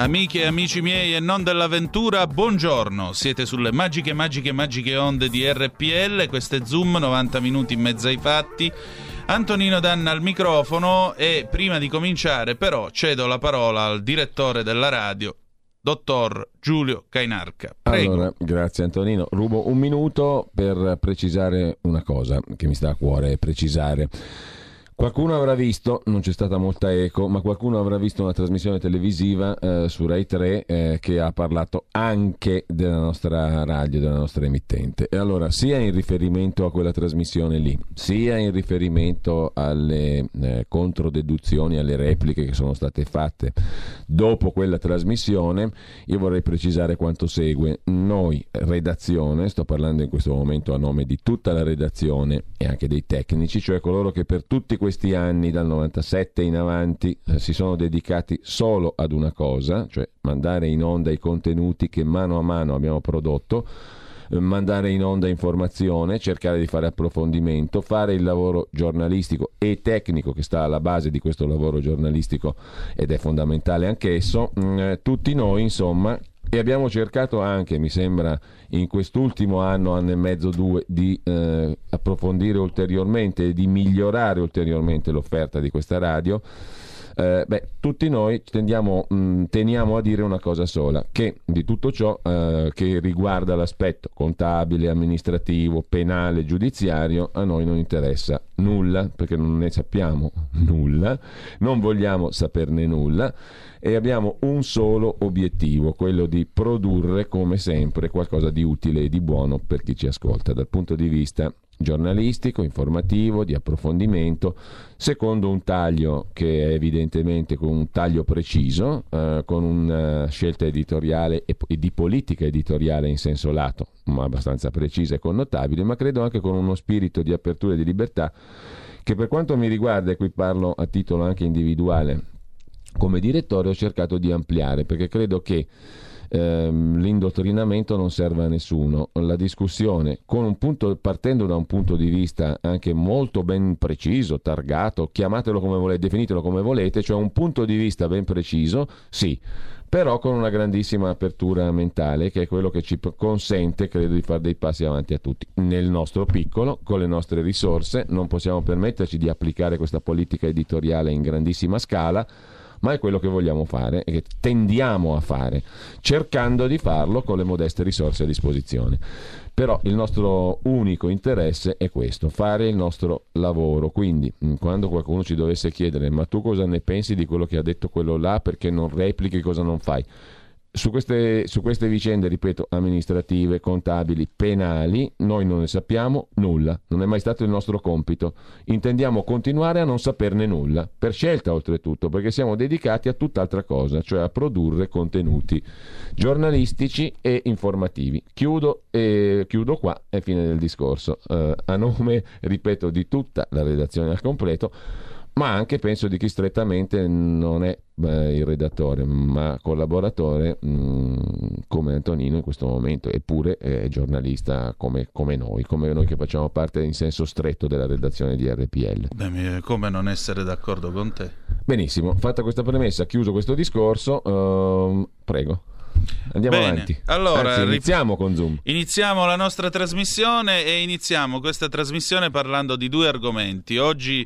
Amiche e amici miei e non dell'avventura, buongiorno. Siete sulle magiche onde di RPL, questo è Zoom, 90 minuti in mezzo ai fatti. Antonino Danna al microfono e prima di cominciare però cedo la parola al direttore della radio, dottor Giulio Cainarca. Prego. Allora, grazie Antonino. Rubo un minuto per precisare una cosa che mi sta a cuore precisare. Qualcuno avrà visto, non c'è stata molta eco, ma qualcuno avrà visto una trasmissione televisiva su Rai 3 che ha parlato anche della nostra radio, della nostra emittente. E allora, sia in riferimento a quella trasmissione lì, sia in riferimento alle controdeduzioni, alle repliche che sono state fatte dopo quella trasmissione, io vorrei precisare quanto segue. Noi, redazione, sto parlando in questo momento a nome di tutta la redazione e anche dei tecnici, cioè coloro che per tutti questi anni dal 97 in avanti si sono dedicati solo ad una cosa, cioè mandare in onda i contenuti che mano a mano abbiamo prodotto, mandare in onda informazione, cercare di fare approfondimento, fare il lavoro giornalistico e tecnico che sta alla base di questo lavoro giornalistico ed è fondamentale anch'esso, tutti noi insomma. E abbiamo cercato anche, mi sembra, in quest'ultimo anno e mezzo, due, di approfondire ulteriormente e di migliorare ulteriormente l'offerta di questa radio. Tutti noi teniamo a dire una cosa sola, che di tutto ciò che riguarda l'aspetto contabile, amministrativo, penale, giudiziario, a noi non interessa nulla, perché non ne sappiamo nulla, non vogliamo saperne nulla e abbiamo un solo obiettivo, quello di produrre come sempre qualcosa di utile e di buono per chi ci ascolta dal punto di vista giornalistico, informativo, di approfondimento, secondo un taglio che è evidentemente con un taglio preciso, con una scelta editoriale e di politica editoriale in senso lato, ma abbastanza precisa e connotabile, ma credo anche con uno spirito di apertura e di libertà che per quanto mi riguarda, e qui parlo a titolo anche individuale, come direttore ho cercato di ampliare, perché credo che l'indottrinamento non serve a nessuno. La discussione partendo da un punto di vista anche molto ben preciso, targato, chiamatelo come volete, definitelo come volete, cioè un punto di vista ben preciso, sì, però con una grandissima apertura mentale, che è quello che ci consente, credo, di fare dei passi avanti a tutti. Nel nostro piccolo, con le nostre risorse, non possiamo permetterci di applicare questa politica editoriale in grandissima scala, ma è quello che vogliamo fare e che tendiamo a fare, cercando di farlo con le modeste risorse a disposizione. Però il nostro unico interesse è questo, fare il nostro lavoro. Quindi quando qualcuno ci dovesse chiedere ma tu cosa ne pensi di quello che ha detto quello là, perché non replichi, cosa non fai? Su queste vicende, ripeto, amministrative, contabili, penali, noi non ne sappiamo nulla, non è mai stato il nostro compito, intendiamo continuare a non saperne nulla, per scelta oltretutto, perché siamo dedicati a tutt'altra cosa, cioè a produrre contenuti giornalistici e informativi. Chiudo qua, è fine del discorso, a nome, ripeto, di tutta la redazione al completo, ma anche penso di chi strettamente non è il redattore, ma collaboratore come Antonino in questo momento, eppure è giornalista come noi che facciamo parte in senso stretto della redazione di RPL. Beh, come non essere d'accordo con te? Benissimo, fatta questa premessa, chiuso questo discorso, prego. Andiamo bene, avanti. Allora, anzi, iniziamo con Zoom. Iniziamo la nostra trasmissione e iniziamo questa trasmissione parlando di due argomenti. Oggi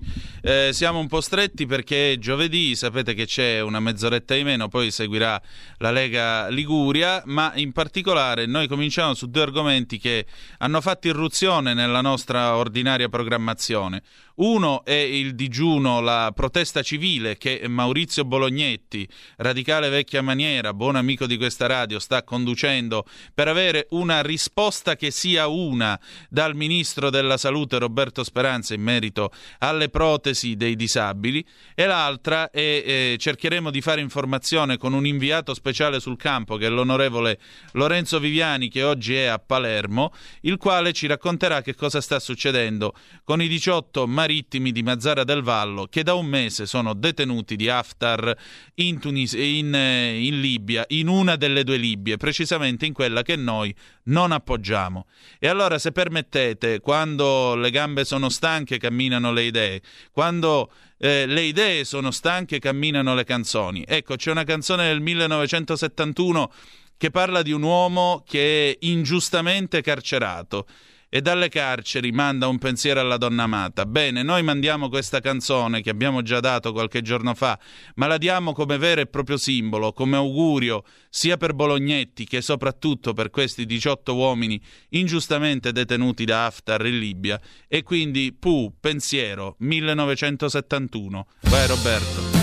siamo un po' stretti perché giovedì sapete che c'è una mezz'oretta in meno, poi seguirà la Lega Liguria, ma in particolare noi cominciamo su due argomenti che hanno fatto irruzione nella nostra ordinaria programmazione. Uno è il digiuno, la protesta civile che Maurizio Bolognetti, radicale vecchia maniera, buon amico di questa questa radio sta conducendo per avere una risposta che sia una dal Ministro della Salute Roberto Speranza in merito alle protesi dei disabili, e l'altra è cercheremo di fare informazione con un inviato speciale sul campo che è l'onorevole Lorenzo Viviani, che oggi è a Palermo, il quale ci racconterà che cosa sta succedendo con i 18 marittimi di Mazara del Vallo che da un mese sono detenuti di Haftar in in Libia, in una delle due Libie, precisamente in quella che noi non appoggiamo. E allora, se permettete, quando le gambe sono stanche camminano le idee, quando le idee sono stanche camminano le canzoni. Ecco, c'è una canzone del 1971 che parla di un uomo che è ingiustamente carcerato e dalle carceri manda un pensiero alla donna amata. Bene, noi mandiamo questa canzone che abbiamo già dato qualche giorno fa, ma la diamo come vero e proprio simbolo, come augurio sia per Bolognetti che soprattutto per questi 18 uomini ingiustamente detenuti da Haftar in Libia. E quindi, pensiero, 1971. Vai Roberto.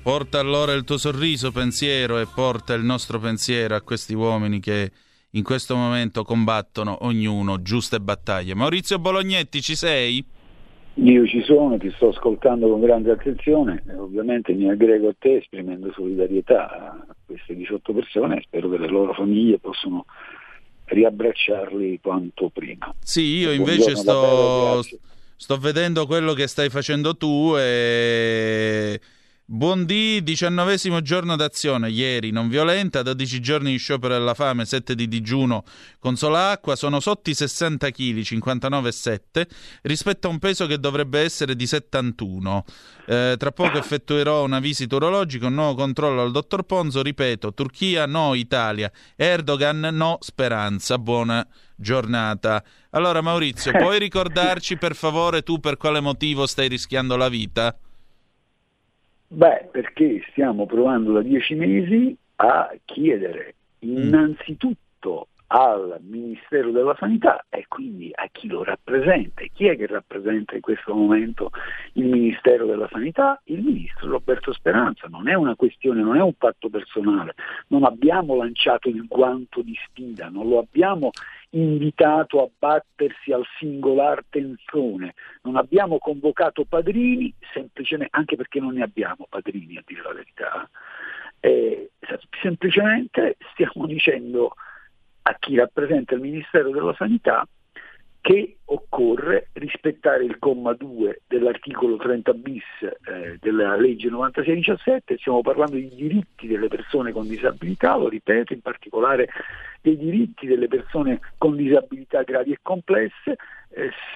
Porta allora il tuo sorriso, pensiero, e porta il nostro pensiero a questi uomini che in questo momento combattono ognuno giuste battaglie. Maurizio Bolognetti, ci sei? Io ci sono, ti sto ascoltando con grande attenzione e ovviamente mi aggrego a te esprimendo solidarietà a queste 18 persone e spero che le loro famiglie possano riabbracciarli quanto prima. Sì, io invece sto vedendo quello che stai facendo tu e... Buondì, 19° giorno d'azione, ieri non violenta, 12 giorni di sciopero della fame, 7 di digiuno con sola acqua, sono sotto i 60 kg, 59,7, rispetto a un peso che dovrebbe essere di 71. Tra poco effettuerò una visita urologica, un nuovo controllo al dottor Ponzo, ripeto, Turchia no, Italia, Erdogan no, Speranza, buona giornata. Allora Maurizio, puoi ricordarci per favore tu per quale motivo stai rischiando la vita? Beh, perché stiamo provando da 10 mesi a chiedere innanzitutto al Ministero della Sanità e quindi a chi lo rappresenta. Chi è che rappresenta in questo momento il Ministero della Sanità? Il ministro Roberto Speranza. Non è una questione, non è un patto personale, non abbiamo lanciato il guanto di sfida, non lo abbiamo invitato a battersi al singolar tenzone, non abbiamo convocato padrini, semplicemente anche perché non ne abbiamo padrini a dire la verità, semplicemente stiamo dicendo a chi rappresenta il Ministero della Sanità che occorre rispettare il comma 2 dell'articolo 30 bis della legge 96/17, stiamo parlando di diritti delle persone con disabilità, lo ripeto, in particolare dei diritti delle persone con disabilità gravi e complesse.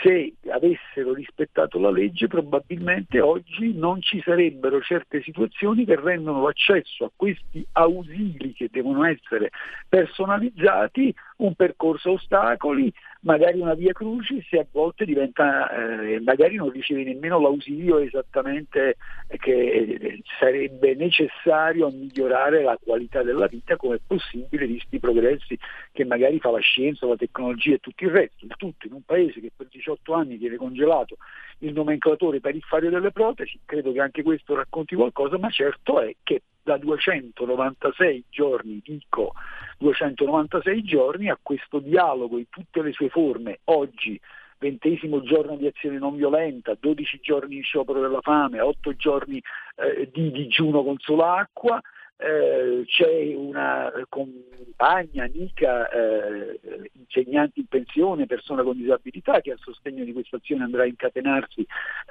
Se avessero rispettato la legge probabilmente oggi non ci sarebbero certe situazioni che rendono l'accesso a questi ausili che devono essere personalizzati un percorso a ostacoli, magari una via crucis, e a volte diventa magari non riceve nemmeno l'ausilio esattamente che sarebbe necessario a migliorare la qualità della vita, come è possibile visti i progressi che magari fa la scienza, la tecnologia e tutto il resto, il tutto in un paese che per 18 anni viene congelato il nomenclatore tariffario delle protesi. Credo che anche questo racconti qualcosa, ma certo è che da 296 giorni a questo dialogo in tutte le sue forme, oggi 20° giorno di azione non violenta, 12 giorni di sciopero della fame, 8 giorni di digiuno con solo acqua, c'è una compagna, amica, insegnante in pensione, persona con disabilità, che a sostegno di questa azione andrà a incatenarsi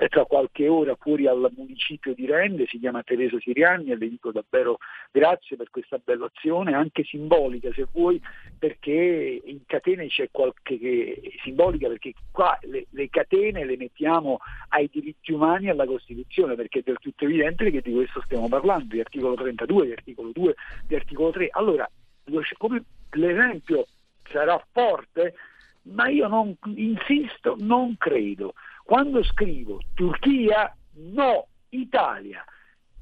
tra qualche ora fuori al municipio di Rende, si chiama Teresa Sirianni, e le dico davvero grazie per questa bella azione, anche simbolica se vuoi, perché in catene c'è qualche simbolica, perché qua le catene le mettiamo ai diritti umani e alla Costituzione, perché è del tutto evidente che di questo stiamo parlando, di articolo 32, di articolo 2, di articolo 3. Allora, come l'esempio sarà forte, ma io non insisto, non credo. Quando scrivo Turchia, no, Italia,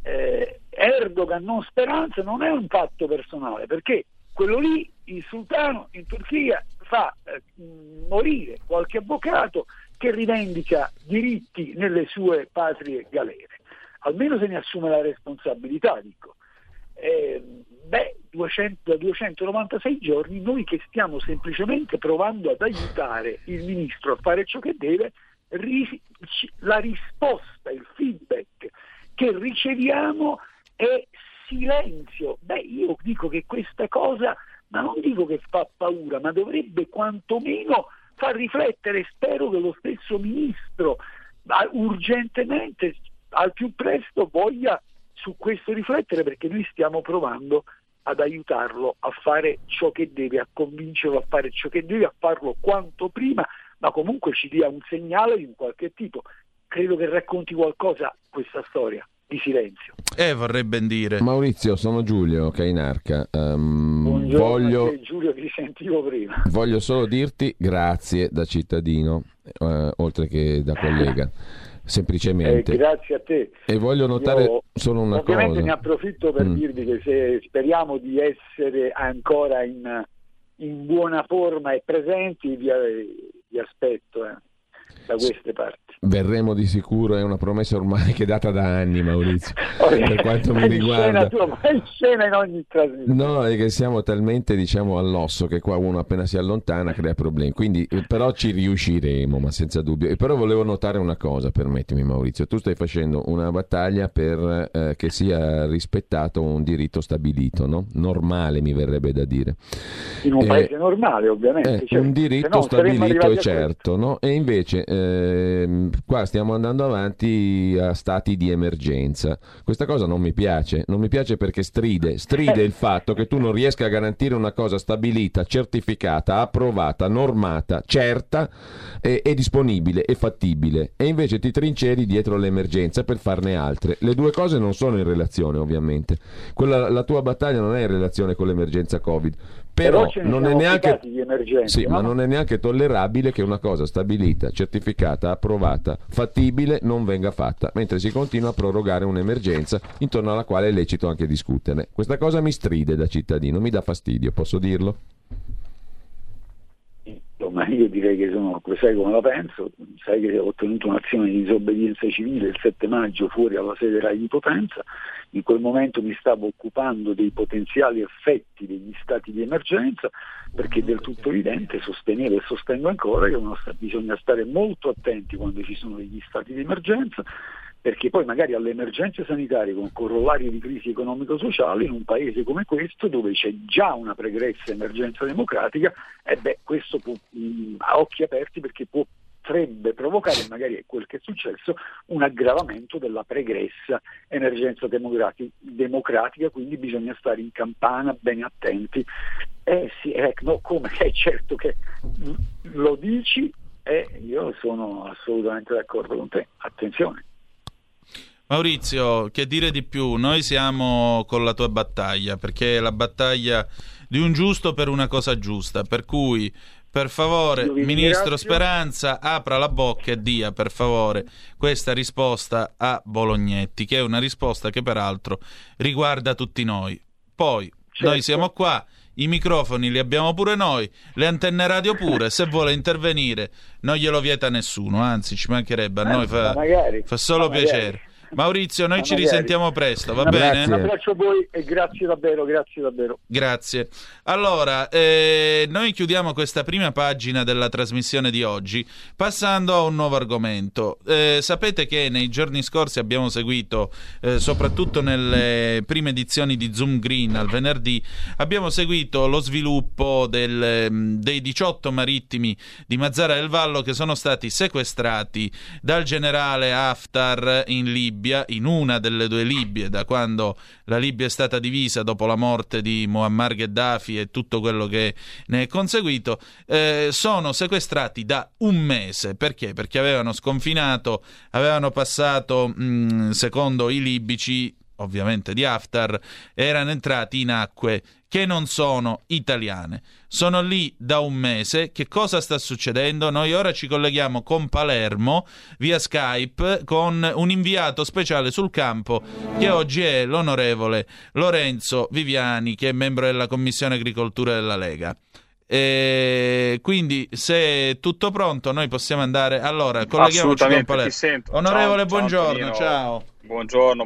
Erdogan, non Speranza, non è un fatto personale, perché quello lì, il sultano in Turchia, fa morire qualche avvocato che rivendica diritti nelle sue patrie galere. Almeno se ne assume la responsabilità, dico. 296 giorni noi che stiamo semplicemente provando ad aiutare il ministro a fare ciò che deve, la risposta, il feedback che riceviamo è silenzio. Io dico che questa cosa, ma non dico che fa paura, ma dovrebbe quantomeno far riflettere. Spero che lo stesso ministro urgentemente, al più presto, voglia su questo riflettere, perché noi stiamo provando ad aiutarlo a fare ciò che deve, a convincerlo a fare ciò che deve, a farlo quanto prima, ma comunque ci dia un segnale di un qualche tipo. Credo che racconti qualcosa questa storia di silenzio. Vorrei ben dire. Maurizio, sono Giulio Cainarca. Buongiorno, Giulio, ti sentivo prima. Voglio solo dirti grazie da cittadino, oltre che da collega. Semplicemente grazie a te, e voglio notare solo una cosa. Ovviamente ne approfitto per dirvi che se speriamo di essere ancora in buona forma e presenti, vi aspetto da queste parti. Verremo di sicuro, è una promessa ormai che è data da anni, Maurizio. Per quanto mi riguarda, scena in ogni trasmissione. No, è che siamo talmente, all'osso, che qua uno appena si allontana crea problemi. Quindi, però ci riusciremo, ma senza dubbio. E però volevo notare una cosa, permettimi, Maurizio. Tu stai facendo una battaglia per che sia rispettato un diritto stabilito, no? Normale, mi verrebbe da dire. In un paese normale, ovviamente. Cioè, un diritto stabilito, è certo, no? E invece qua stiamo andando avanti a stati di emergenza. Questa cosa non mi piace perché stride il fatto che tu non riesca a garantire una cosa stabilita, certificata, approvata, normata, certa e disponibile e fattibile, e invece ti trinceri dietro l'emergenza per farne altre. Le due cose non sono in relazione, ovviamente. La tua battaglia non è in relazione con l'emergenza Covid, però non è neanche ma non è neanche tollerabile che una cosa stabilita, certificata, approvata, fattibile non venga fatta, mentre si continua a prorogare un'emergenza intorno alla quale è lecito anche discuterne. Questa cosa mi stride da cittadino, mi dà fastidio, posso dirlo? insomma, io direi che sono, sai come la penso, sai che ho ottenuto un'azione di disobbedienza civile il 7 maggio fuori alla sede Rai di Potenza, in quel momento mi stavo occupando dei potenziali effetti degli stati di emergenza, perché è del tutto evidente, sostenevo e sostengo ancora, che bisogna stare molto attenti quando ci sono degli stati di emergenza, perché poi magari alle emergenze sanitarie con corollario di crisi economico-sociale in un paese come questo, dove c'è già una pregressa emergenza democratica, questo può, a occhi aperti, perché potrebbe provocare, magari è quel che è successo, un aggravamento della pregressa emergenza democratica, quindi bisogna stare in campana, ben attenti. Come è certo che lo dici, io sono assolutamente d'accordo con te, attenzione. Maurizio, che dire di più? Noi siamo con la tua battaglia, perché è la battaglia di un giusto per una cosa giusta, per cui, per favore, Ministro Speranza, apra la bocca e dia, per favore, questa risposta a Bolognetti, che è una risposta che peraltro riguarda tutti noi. Poi, certo, noi siamo qua, i microfoni li abbiamo pure noi, le antenne radio pure, se vuole intervenire non glielo vieta nessuno, anzi ci mancherebbe, a noi fa solo piacere. Maurizio, noi ci risentiamo presto, va bene? Un abbraccio a voi e grazie davvero. Grazie. Allora, noi chiudiamo questa prima pagina della trasmissione di oggi passando a un nuovo argomento. Sapete che nei giorni scorsi abbiamo seguito, soprattutto nelle prime edizioni di Zoom Green al venerdì, abbiamo seguito lo sviluppo dei 18 marittimi di Mazara del Vallo che sono stati sequestrati dal generale Haftar in Libia, in una delle due Libie, da quando la Libia è stata divisa dopo la morte di Muammar Gheddafi e tutto quello che ne è conseguito. Sono sequestrati da un mese. Perché? Perché avevano sconfinato, avevano passato, secondo i libici, ovviamente di Haftar, erano entrati in acque che non sono italiane. Sono lì da un mese. Che cosa sta succedendo? Noi ora ci colleghiamo con Palermo via Skype con un inviato speciale sul campo che oggi è l'onorevole Lorenzo Viviani, che è membro della Commissione Agricoltura della Lega. E quindi, se è tutto pronto, noi possiamo andare. Allora, colleghiamoci con Palermo. Onorevole, ciao, buongiorno, ciao. Buongiorno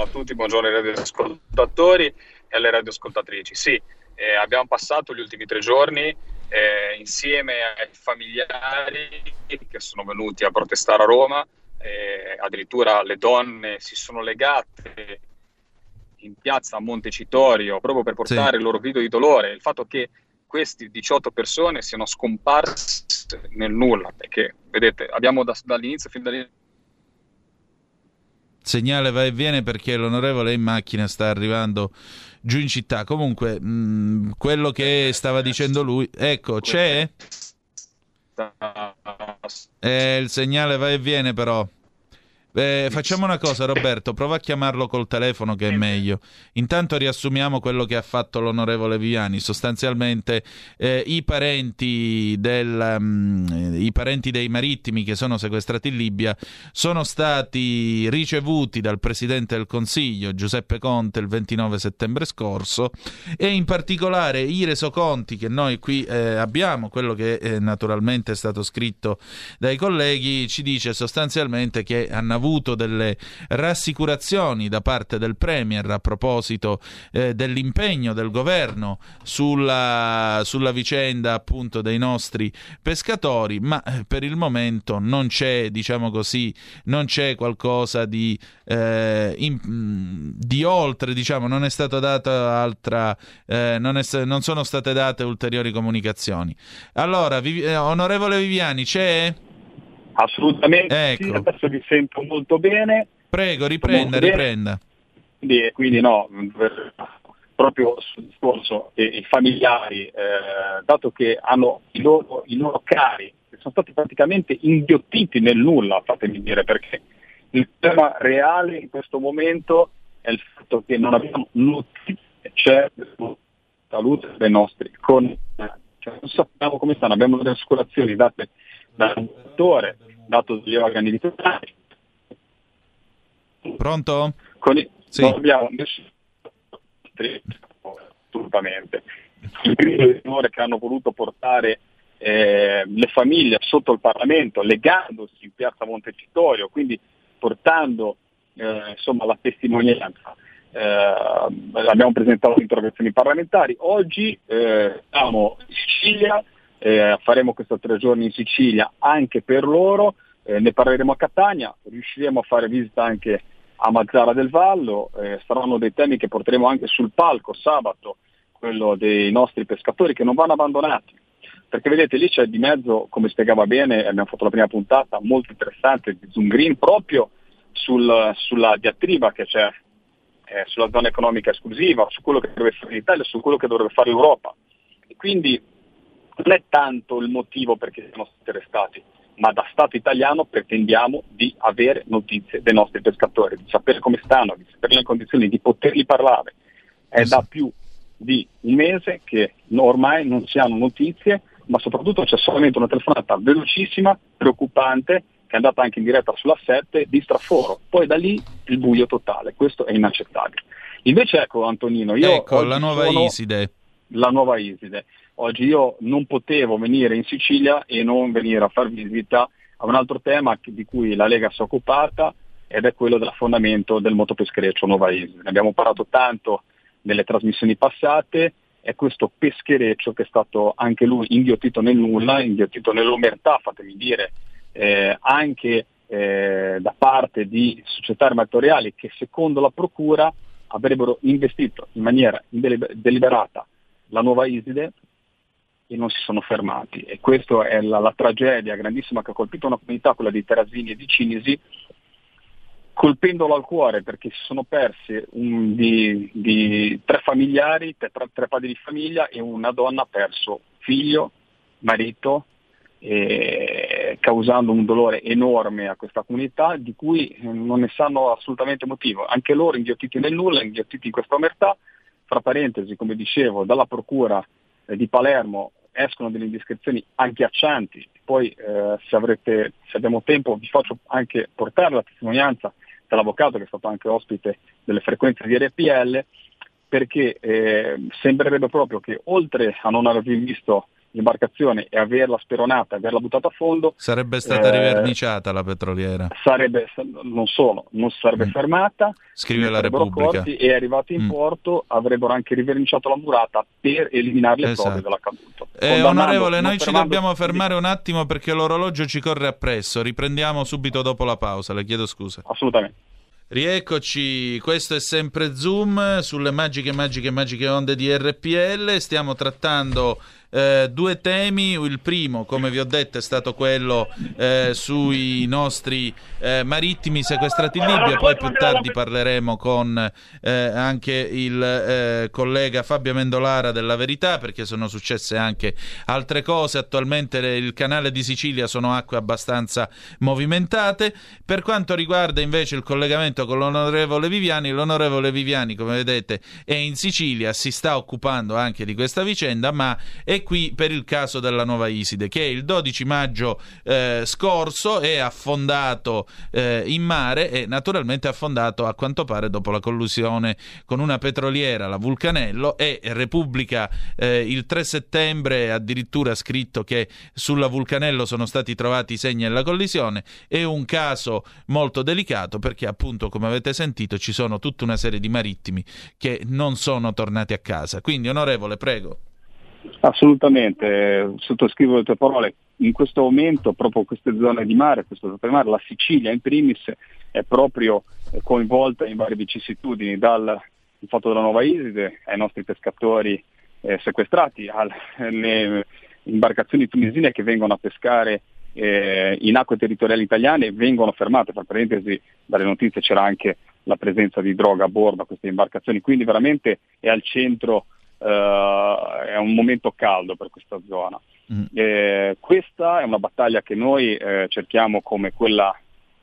a tutti, buongiorno ai radioascoltatori e alle radioascoltatrici. Sì, abbiamo passato gli ultimi 3 giorni insieme ai familiari che sono venuti a protestare a Roma, addirittura le donne si sono legate in piazza a Montecitorio proprio per portare il loro grido di dolore. Il fatto che queste 18 persone siano scomparse nel nulla, perché vedete, abbiamo dall'inizio fin dall'inizio. Segnale va e viene perché l'onorevole in macchina sta arrivando giù in città. Comunque, quello che stava dicendo lui, ecco, c'è? Il segnale va e viene però. Facciamo una cosa, Roberto, prova a chiamarlo col telefono che è meglio. Intanto riassumiamo quello che ha fatto l'onorevole Viviani. Sostanzialmente i parenti dei marittimi che sono sequestrati in Libia sono stati ricevuti dal Presidente del Consiglio Giuseppe Conte il 29 settembre scorso, e in particolare i resoconti che noi qui abbiamo, quello che naturalmente è stato scritto dai colleghi, ci dice sostanzialmente che hanno avuto delle rassicurazioni da parte del Premier a proposito dell'impegno del governo sulla vicenda, appunto, dei nostri pescatori, ma per il momento non c'è qualcosa di oltre, diciamo, non è stata data altra, non sono state date ulteriori comunicazioni. Allora, onorevole Viviani, c'è? Assolutamente, ecco. Sì, adesso vi sento molto bene. Prego, riprenda. Quindi no, proprio sul discorso, i familiari, dato che hanno i loro cari, che sono stati praticamente inghiottiti nel nulla, fatemi dire, perché il tema reale in questo momento è il fatto che non abbiamo notizie certe sulla salute dei nostri coniugi, non sappiamo come stanno, abbiamo delle assicurazioni date dal dottore, dato dagli organi di tutela. Pronto? Sì. Non abbiamo nessuno, assolutamente. Il grido di dolore che hanno voluto portare le famiglie sotto il Parlamento, legandosi in piazza Montecitorio, quindi portando la testimonianza. Abbiamo presentato interrogazioni parlamentari, oggi siamo in Sicilia, faremo questi 3 giorni in Sicilia anche per loro, ne parleremo a Catania, riusciremo a fare visita anche a Mazara del Vallo, saranno dei temi che porteremo anche sul palco sabato, quello dei nostri pescatori che non vanno abbandonati, perché vedete lì c'è di mezzo, come spiegava bene, abbiamo fatto la prima puntata molto interessante di Zoom Green proprio sulla diatriba che c'è sulla zona economica esclusiva, su quello che dovrebbe fare l'Italia, su quello che dovrebbe fare l'Europa. E quindi non è tanto il motivo perché siamo stati arrestati, ma da Stato italiano pretendiamo di avere notizie dei nostri pescatori, di sapere come stanno, di sapere le condizioni, di poterli parlare. È da più di un mese che ormai non si hanno notizie, ma soprattutto c'è solamente una telefonata velocissima, preoccupante, che è andata anche in diretta sulla 7, di straforo. Poi da lì il buio totale, questo è inaccettabile. Invece ecco Antonino, io ecco la Nuova Iside. Oggi io non potevo venire in Sicilia e non venire a far visita a un altro tema di cui la Lega si è occupata, ed è quello dell'affondamento del motopeschereccio Nuova Iside. Ne abbiamo parlato tanto nelle trasmissioni passate, è questo peschereccio che è stato anche lui inghiottito nel nulla, inghiottito nell'omertà, fatemi dire, anche da parte di società armatoriali che secondo la procura avrebbero investito in maniera deliberata la Nuova Iside e non si sono fermati, e questa è la tragedia grandissima che ha colpito una comunità, quella di Terrasini e di Cinisi, colpendolo al cuore, perché si sono persi 3 familiari, 3 padri di famiglia, e una donna ha perso figlio, marito, causando un dolore enorme a questa comunità di cui non ne sanno assolutamente motivo, anche loro inghiottiti nel nulla, inghiottiti in questa omertà. Fra parentesi, come dicevo, dalla procura di Palermo escono delle indiscrezioni agghiaccianti, poi se abbiamo tempo vi faccio anche portare la testimonianza dell'avvocato che è stato anche ospite delle frequenze di RPL, perché sembrerebbe proprio che oltre a non aver visto l'imbarcazione e averla speronata, averla buttata a fondo, sarebbe stata riverniciata la petroliera, non si sarebbe fermata, scrive la Repubblica, e arrivati in porto avrebbero anche riverniciato la murata per eliminare le prove dell'accaduto. Onorevole, noi ci dobbiamo fermare un attimo perché l'orologio ci corre appresso, riprendiamo subito dopo la pausa, le chiedo scusa. Assolutamente. Rieccoci, questo è sempre Zoom sulle magiche onde di RPL. Stiamo trattando 2 temi. Il primo, come vi ho detto, è stato quello sui nostri marittimi sequestrati in Libia. Poi più tardi parleremo con anche il collega Fabio Mendolara della Verità, perché sono successe anche altre cose. Attualmente il canale di Sicilia sono acque abbastanza movimentate. Per quanto riguarda invece il collegamento con l'onorevole Viviani, come vedete, è in Sicilia, si sta occupando anche di questa vicenda, ma è qui per il caso della Nuova Iside, che il 12 maggio scorso è affondato in mare, e naturalmente affondato a quanto pare dopo la collusione con una petroliera, la Vulcanello. E Repubblica il 3 settembre addirittura ha scritto che sulla Vulcanello sono stati trovati i segni della collisione. È un caso molto delicato perché appunto, come avete sentito, ci sono tutta una serie di marittimi che non sono tornati a casa. Quindi, onorevole, prego. Assolutamente, sottoscrivo le tue parole. In questo momento, proprio queste zone di mare, la Sicilia in primis, è proprio coinvolta in varie vicissitudini, dal fatto della Nuova Iside ai nostri pescatori sequestrati, alle imbarcazioni tunisine che vengono a pescare in acque territoriali italiane, vengono fermate. Fra parentesi, dalle notizie c'era anche la presenza di droga a bordo a queste imbarcazioni, quindi veramente è al centro, è un momento caldo per questa zona. Questa è una battaglia che noi cerchiamo, come quella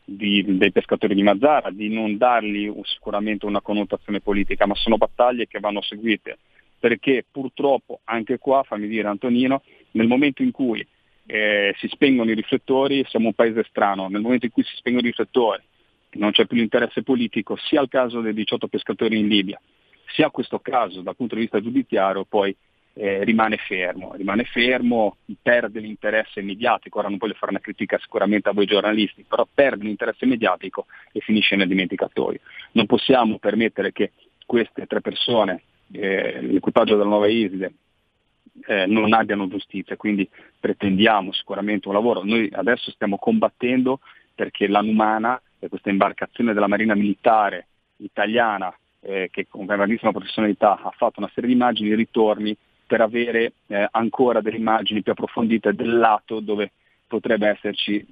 dei pescatori di Mazara, di non dargli sicuramente una connotazione politica, ma sono battaglie che vanno seguite, perché purtroppo anche qua, fammi dire Antonino, nel momento in cui si spengono i riflettori, siamo un paese strano, nel momento in cui si spengono i riflettori non c'è più l'interesse politico, sia al caso dei 18 pescatori in Libia sia a questo caso dal punto di vista giudiziario, poi rimane fermo, perde l'interesse mediatico. Ora non voglio fare una critica sicuramente a voi giornalisti, però perde l'interesse mediatico e finisce nel dimenticatoio. Non possiamo permettere che queste tre persone, l'equipaggio della Nuova Iside, non abbiano giustizia, quindi pretendiamo sicuramente un lavoro. Noi adesso stiamo combattendo perché la Numana, questa imbarcazione della Marina Militare italiana, che con grandissima professionalità ha fatto una serie di immagini, ritorni per avere ancora delle immagini più approfondite del lato dove potrebbe esserci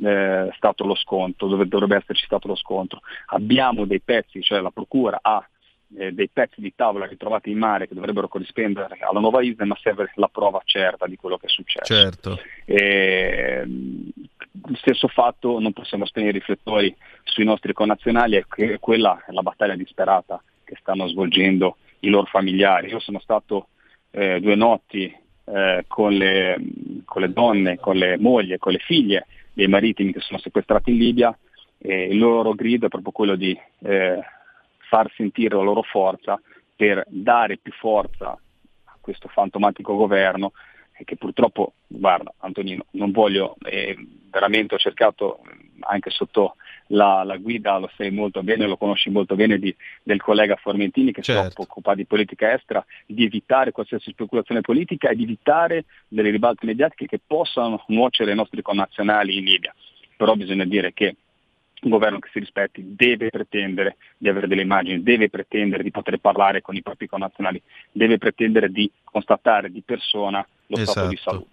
stato lo scontro, dove dovrebbe esserci stato lo scontro. Abbiamo dei pezzi, cioè la procura ha dei pezzi di tavola ritrovati in mare che dovrebbero corrispondere alla Nuova Iside, ma serve la prova certa di quello che è successo. Certo. Lo stesso fatto, non possiamo spegnere i riflettori sui nostri connazionali, e che quella è la battaglia disperata che stanno svolgendo i loro familiari. Io sono stato 2 notti con le donne, con le mogli, con le figlie dei marittimi che sono sequestrati in Libia, e il loro grido è proprio quello di far sentire la loro forza, per dare più forza a questo fantomatico governo che purtroppo, guarda Antonino, non voglio, veramente ho cercato anche sotto la guida, lo sai molto bene, lo conosci molto bene, del collega Formentini, che certo, si occupa di politica estera, di evitare qualsiasi speculazione politica e di evitare delle ribalte mediatiche che possano nuocere ai nostri connazionali in Libia. Però bisogna dire che un governo che si rispetti deve pretendere di avere delle immagini, deve pretendere di poter parlare con i propri connazionali, deve pretendere di constatare di persona lo stato di salute.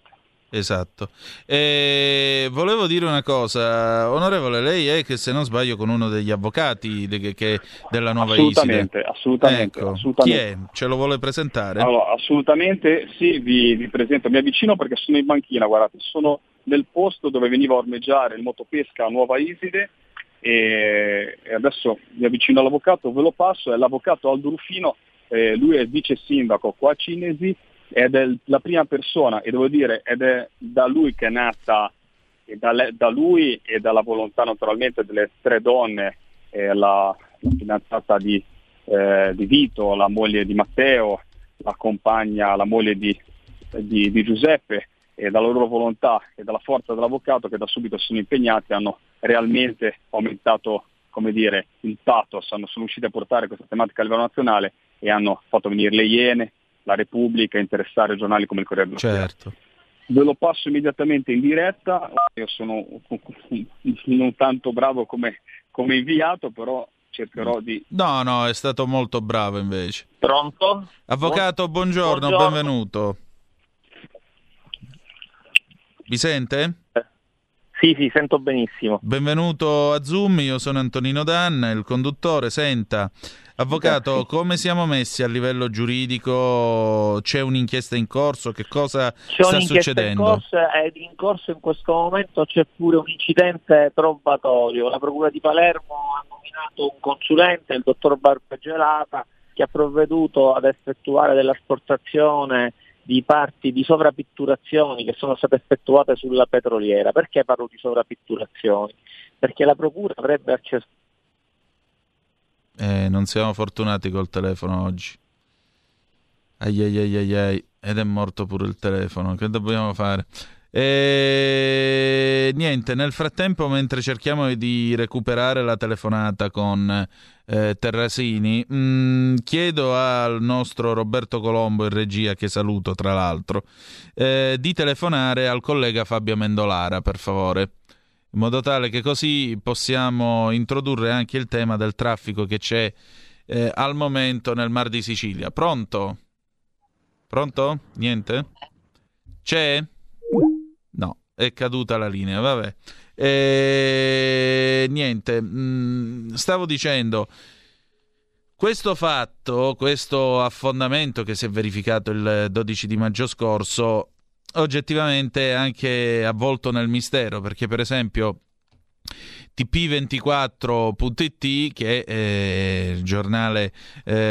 Esatto. E volevo dire una cosa, onorevole, lei è, che se non sbaglio, con uno degli avvocati della Nuova Iside. Assolutamente, ecco, assolutamente. Chi è? Ce lo vuole presentare? Allora, assolutamente sì, vi presento, mi avvicino perché sono in banchina, guardate, sono nel posto dove veniva a ormeggiare il motopesca a Nuova Iside, e adesso mi avvicino all'avvocato, ve lo passo, è l'avvocato Aldo Rufino, lui è il vice sindaco qua a Cinesi, ed è la prima persona, e devo dire, ed è da lui che è nata, e da lui e dalla volontà naturalmente delle 3 donne, la fidanzata di Vito, la moglie di Matteo, la compagna, la moglie di Giuseppe, e dalla loro volontà e dalla forza dell'avvocato, che da subito sono impegnati, hanno realmente aumentato, come dire, il pathos, sono riusciti a portare questa tematica a livello nazionale e hanno fatto venire le Iene, la Repubblica, interessare giornali come il Corriere dello Sera. Certo. Ve lo passo immediatamente in diretta. Io sono non tanto bravo come inviato, però cercherò di... No, è stato molto bravo invece. Pronto? Avvocato, buongiorno. Benvenuto. Mi sente? Sì, sento benissimo. Benvenuto a Zoom, io sono Antonino Danna, il conduttore. Senta, avvocato, come siamo messi a livello giuridico? C'è un'inchiesta in corso? Che cosa sta succedendo? In corso in questo momento c'è pure un incidente probatorio. La Procura di Palermo ha nominato un consulente, il dottor Barbagelata, che ha provveduto ad effettuare dell'asportazione di parti di sovrapitturazioni che sono state effettuate sulla petroliera. Perché parlo di sovrapitturazioni? Perché la procura avrebbe accesso... non siamo fortunati col telefono oggi. Ai. Ed è morto pure il telefono. Che dobbiamo fare? Niente, nel frattempo, mentre cerchiamo di recuperare la telefonata con Terrasini, chiedo al nostro Roberto Colombo in regia, che saluto tra l'altro, di telefonare al collega Fabio Mendolara, per favore, in modo tale che così possiamo introdurre anche il tema del traffico che c'è al momento nel Mar di Sicilia. Pronto? Pronto? Niente? C'è? No, è caduta la linea, vabbè. Niente, stavo dicendo, questo fatto, questo affondamento che si è verificato il 12 di maggio scorso, oggettivamente è anche avvolto nel mistero, perché per esempio tp24.it, che è il giornale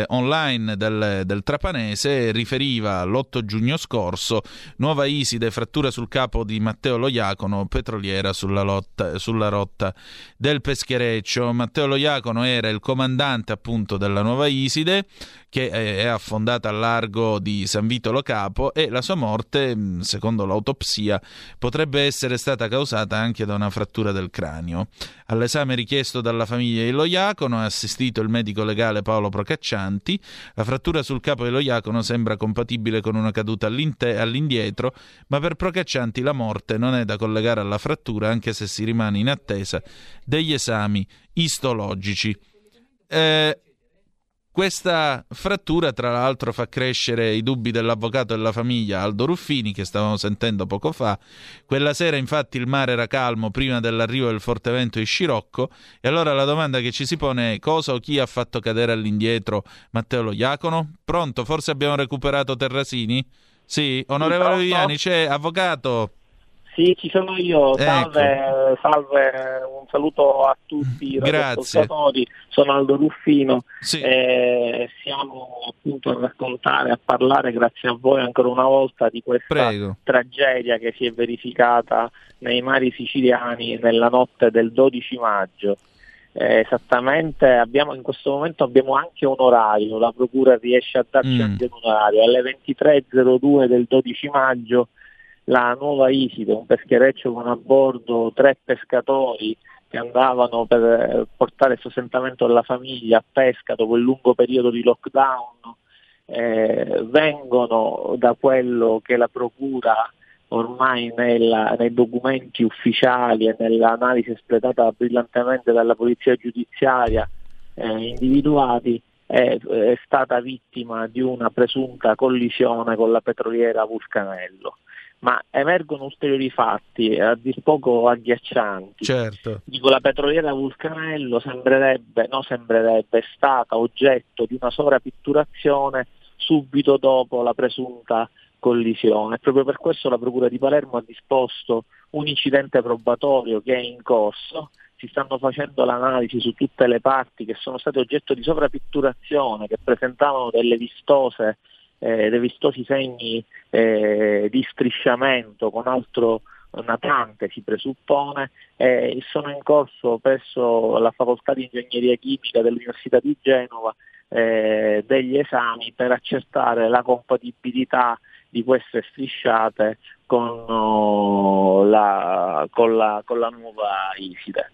online del trapanese, riferiva l'8 giugno scorso: Nuova Iside, frattura sul capo di Matteo Lo Iacono, petroliera sulla rotta del peschereccio. Matteo Lo Iacono era il comandante appunto della Nuova Iside, che è affondata al largo di San Vito Lo Capo, e la sua morte, secondo l'autopsia, potrebbe essere stata causata anche da una frattura del cranio. All'esame richiesto dalla famiglia di Lo Iacono ha assistito il medico legale Paolo Procaccianti. La frattura sul capo di Lo Iacono sembra compatibile con una caduta all'indietro, ma per Procaccianti la morte non è da collegare alla frattura, anche se si rimane in attesa degli esami istologici. Questa frattura, tra l'altro, fa crescere i dubbi dell'avvocato della famiglia Aldo Rufini, che stavamo sentendo poco fa. Quella sera, infatti, il mare era calmo prima dell'arrivo del forte vento di scirocco, e allora la domanda che ci si pone è: cosa o chi ha fatto cadere all'indietro Matteo Lo Iacono? Pronto, forse abbiamo recuperato Terrasini? Sì, onorevole Viviani, c'è, avvocato? Sì, ci sono io, salve, ecco. Salve, un saluto a tutti i ascoltatori, sono Aldo Rufino, sì. Siamo appunto a raccontare, a parlare grazie a voi ancora una volta di questa tragedia che si è verificata nei mari siciliani nella notte del 12 maggio. Esattamente, in questo momento abbiamo anche un orario, la procura riesce a darci anche un orario, alle 23.02 del 12 maggio la Nuova Iside, un peschereccio con a bordo 3 pescatori che andavano per portare il sostentamento della famiglia a pesca dopo il lungo periodo di lockdown, vengono, da quello che la procura ormai nei documenti ufficiali e nell'analisi espletata brillantemente dalla polizia giudiziaria, individuati, è stata vittima di una presunta collisione con la petroliera Vulcanello. Ma emergono ulteriori fatti a dir poco agghiaccianti. Certo. Dico, la petroliera Vulcanello sembrerebbe, è stata oggetto di una sovrapitturazione subito dopo la presunta collisione. Proprio per questo la Procura di Palermo ha disposto un incidente probatorio che è in corso. Si stanno facendo l'analisi su tutte le parti che sono state oggetto di sovrapitturazione, che presentavano delle vistose dei vistosi segni di strisciamento con altro natante, si presuppone, sono in corso presso la facoltà di ingegneria chimica dell'Università di Genova degli esami per accertare la compatibilità di queste strisciate con la Nuova Iside.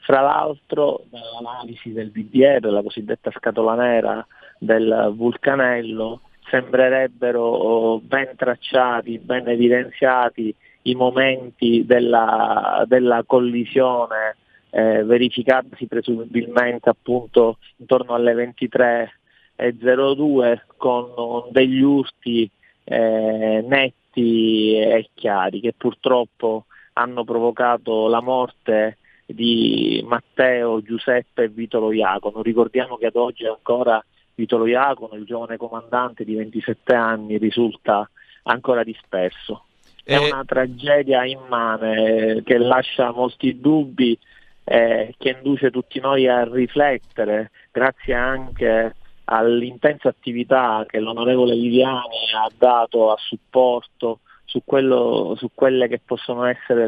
Fra l'altro, dall'analisi del DDR, la cosiddetta scatola nera del Vulcanello, sembrerebbero ben tracciati, ben evidenziati i momenti della collisione verificatasi presumibilmente appunto intorno alle 23.02, con degli urti netti e chiari che purtroppo hanno provocato la morte di Matteo, Giuseppe e Vito Lo Iacono. Ricordiamo che ad oggi ancora Vito Lo Iacono, il giovane comandante di 27 anni, risulta ancora disperso. È una tragedia immane che lascia molti dubbi, che induce tutti noi a riflettere, grazie anche all'intensa attività che l'onorevole Viviani ha dato a supporto su quelle che possono essere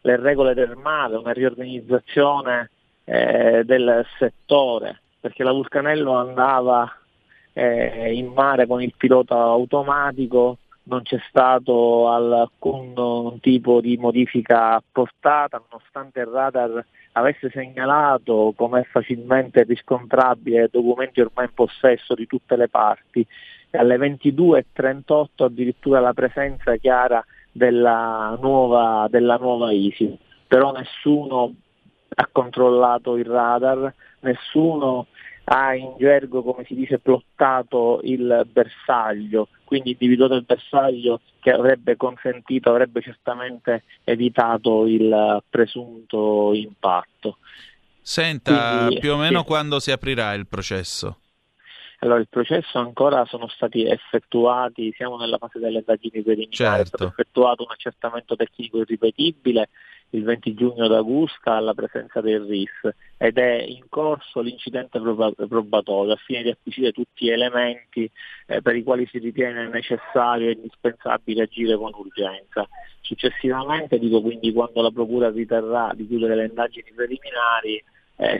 le regole del mare, una riorganizzazione del settore, perché la Vulcanello andava in mare con il pilota automatico, non c'è stato alcun tipo di modifica apportata, nonostante il radar avesse segnalato, come è facilmente riscontrabile, documenti ormai in possesso di tutte le parti. Alle 22.38 addirittura la presenza chiara della nuova Iside, però nessuno ha controllato il radar, nessuno ha, in gergo come si dice, plottato il bersaglio, quindi individuato il bersaglio che avrebbe certamente evitato il presunto impatto. Senta, quindi, più o meno, sì. Quando si aprirà il processo? Allora, il processo ancora sono stati effettuati, siamo nella fase delle indagini preliminari, certo. È stato effettuato un accertamento tecnico irripetibile il 20 giugno ad Augusta alla presenza del RIS ed è in corso l'incidente probatorio a fine di acquisire tutti gli elementi per i quali si ritiene necessario e indispensabile agire con urgenza. Successivamente, dico quindi, quando la procura riterrà di chiudere le indagini preliminari,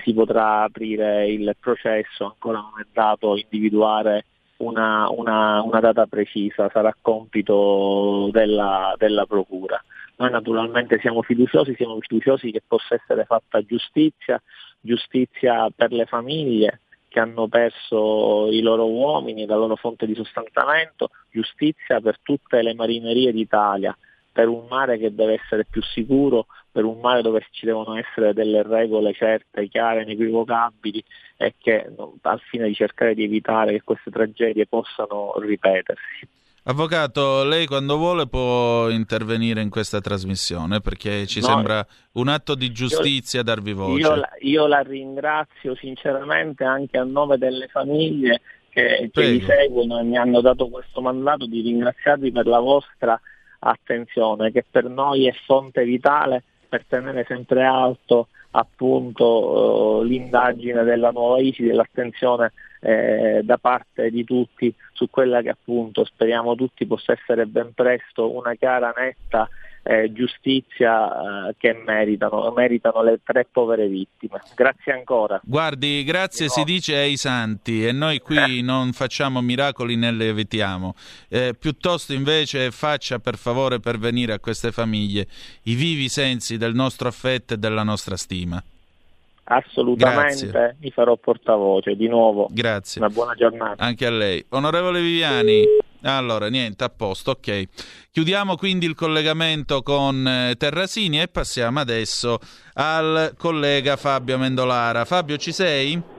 si potrà aprire il processo. Ancora non è dato individuare una data precisa, sarà compito della procura. Noi naturalmente siamo fiduciosi che possa essere fatta giustizia per le famiglie che hanno perso i loro uomini, la loro fonte di sostentamento, giustizia per tutte le marinerie d'Italia, per un mare che deve essere più sicuro, per un mare dove ci devono essere delle regole certe, chiare, inequivocabili, e che al fine di cercare di evitare che queste tragedie possano ripetersi. Avvocato, lei quando vuole può intervenire in questa trasmissione, perché ci sembra un atto di giustizia darvi voce. Io la ringrazio sinceramente anche a nome delle famiglie che mi seguono e mi hanno dato questo mandato di ringraziarvi per la vostra attenzione, che per noi è fonte vitale per tenere sempre alto appunto l'indagine della Nuova Iside, l'attenzione da parte di tutti su quella che appunto speriamo tutti possa essere ben presto una chiara, netta giustizia che meritano le tre povere vittime. Grazie ancora. Guardi, grazie si dice ai santi e noi qui non facciamo miracoli né le evitiamo, piuttosto invece faccia per favore pervenire a queste famiglie i vivi sensi del nostro affetto e della nostra stima. Assolutamente, grazie. Mi farò portavoce di nuovo. Grazie. Una buona giornata. Anche a lei. Onorevole Viviani, allora niente, a posto, ok. Chiudiamo quindi il collegamento con Terrasini e passiamo adesso al collega Fabio Mendolara. Fabio, ci sei?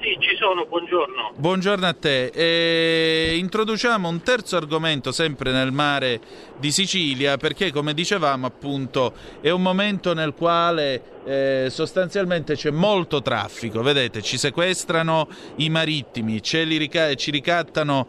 Sì, ci sono, buongiorno. Buongiorno a te. Introduciamo un terzo argomento sempre nel mare di Sicilia, perché come dicevamo appunto è un momento nel quale sostanzialmente c'è molto traffico. Vedete, ci sequestrano i marittimi, ci ricattano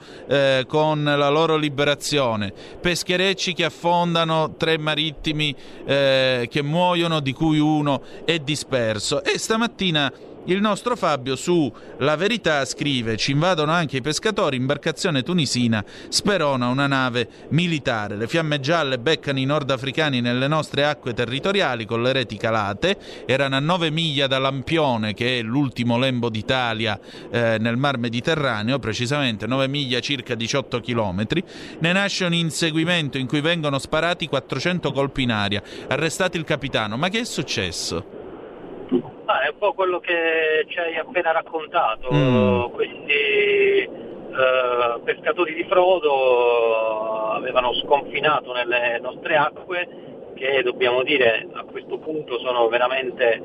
con la loro liberazione, pescherecci che affondano, 3 marittimi che muoiono, di cui uno è disperso. E stamattina il nostro Fabio su La Verità scrive: ci invadono anche i pescatori, imbarcazione tunisina sperona una nave militare, le fiamme gialle beccano i nordafricani nelle nostre acque territoriali con le reti calate, erano a 9 miglia da Lampione, che è l'ultimo lembo d'Italia nel Mar Mediterraneo, precisamente 9 miglia circa 18 chilometri, ne nasce un inseguimento in cui vengono sparati 400 colpi in aria, arrestati il capitano. Ma che è successo? È un po' quello che ci hai appena raccontato, questi pescatori di frodo avevano sconfinato nelle nostre acque, che dobbiamo dire a questo punto sono veramente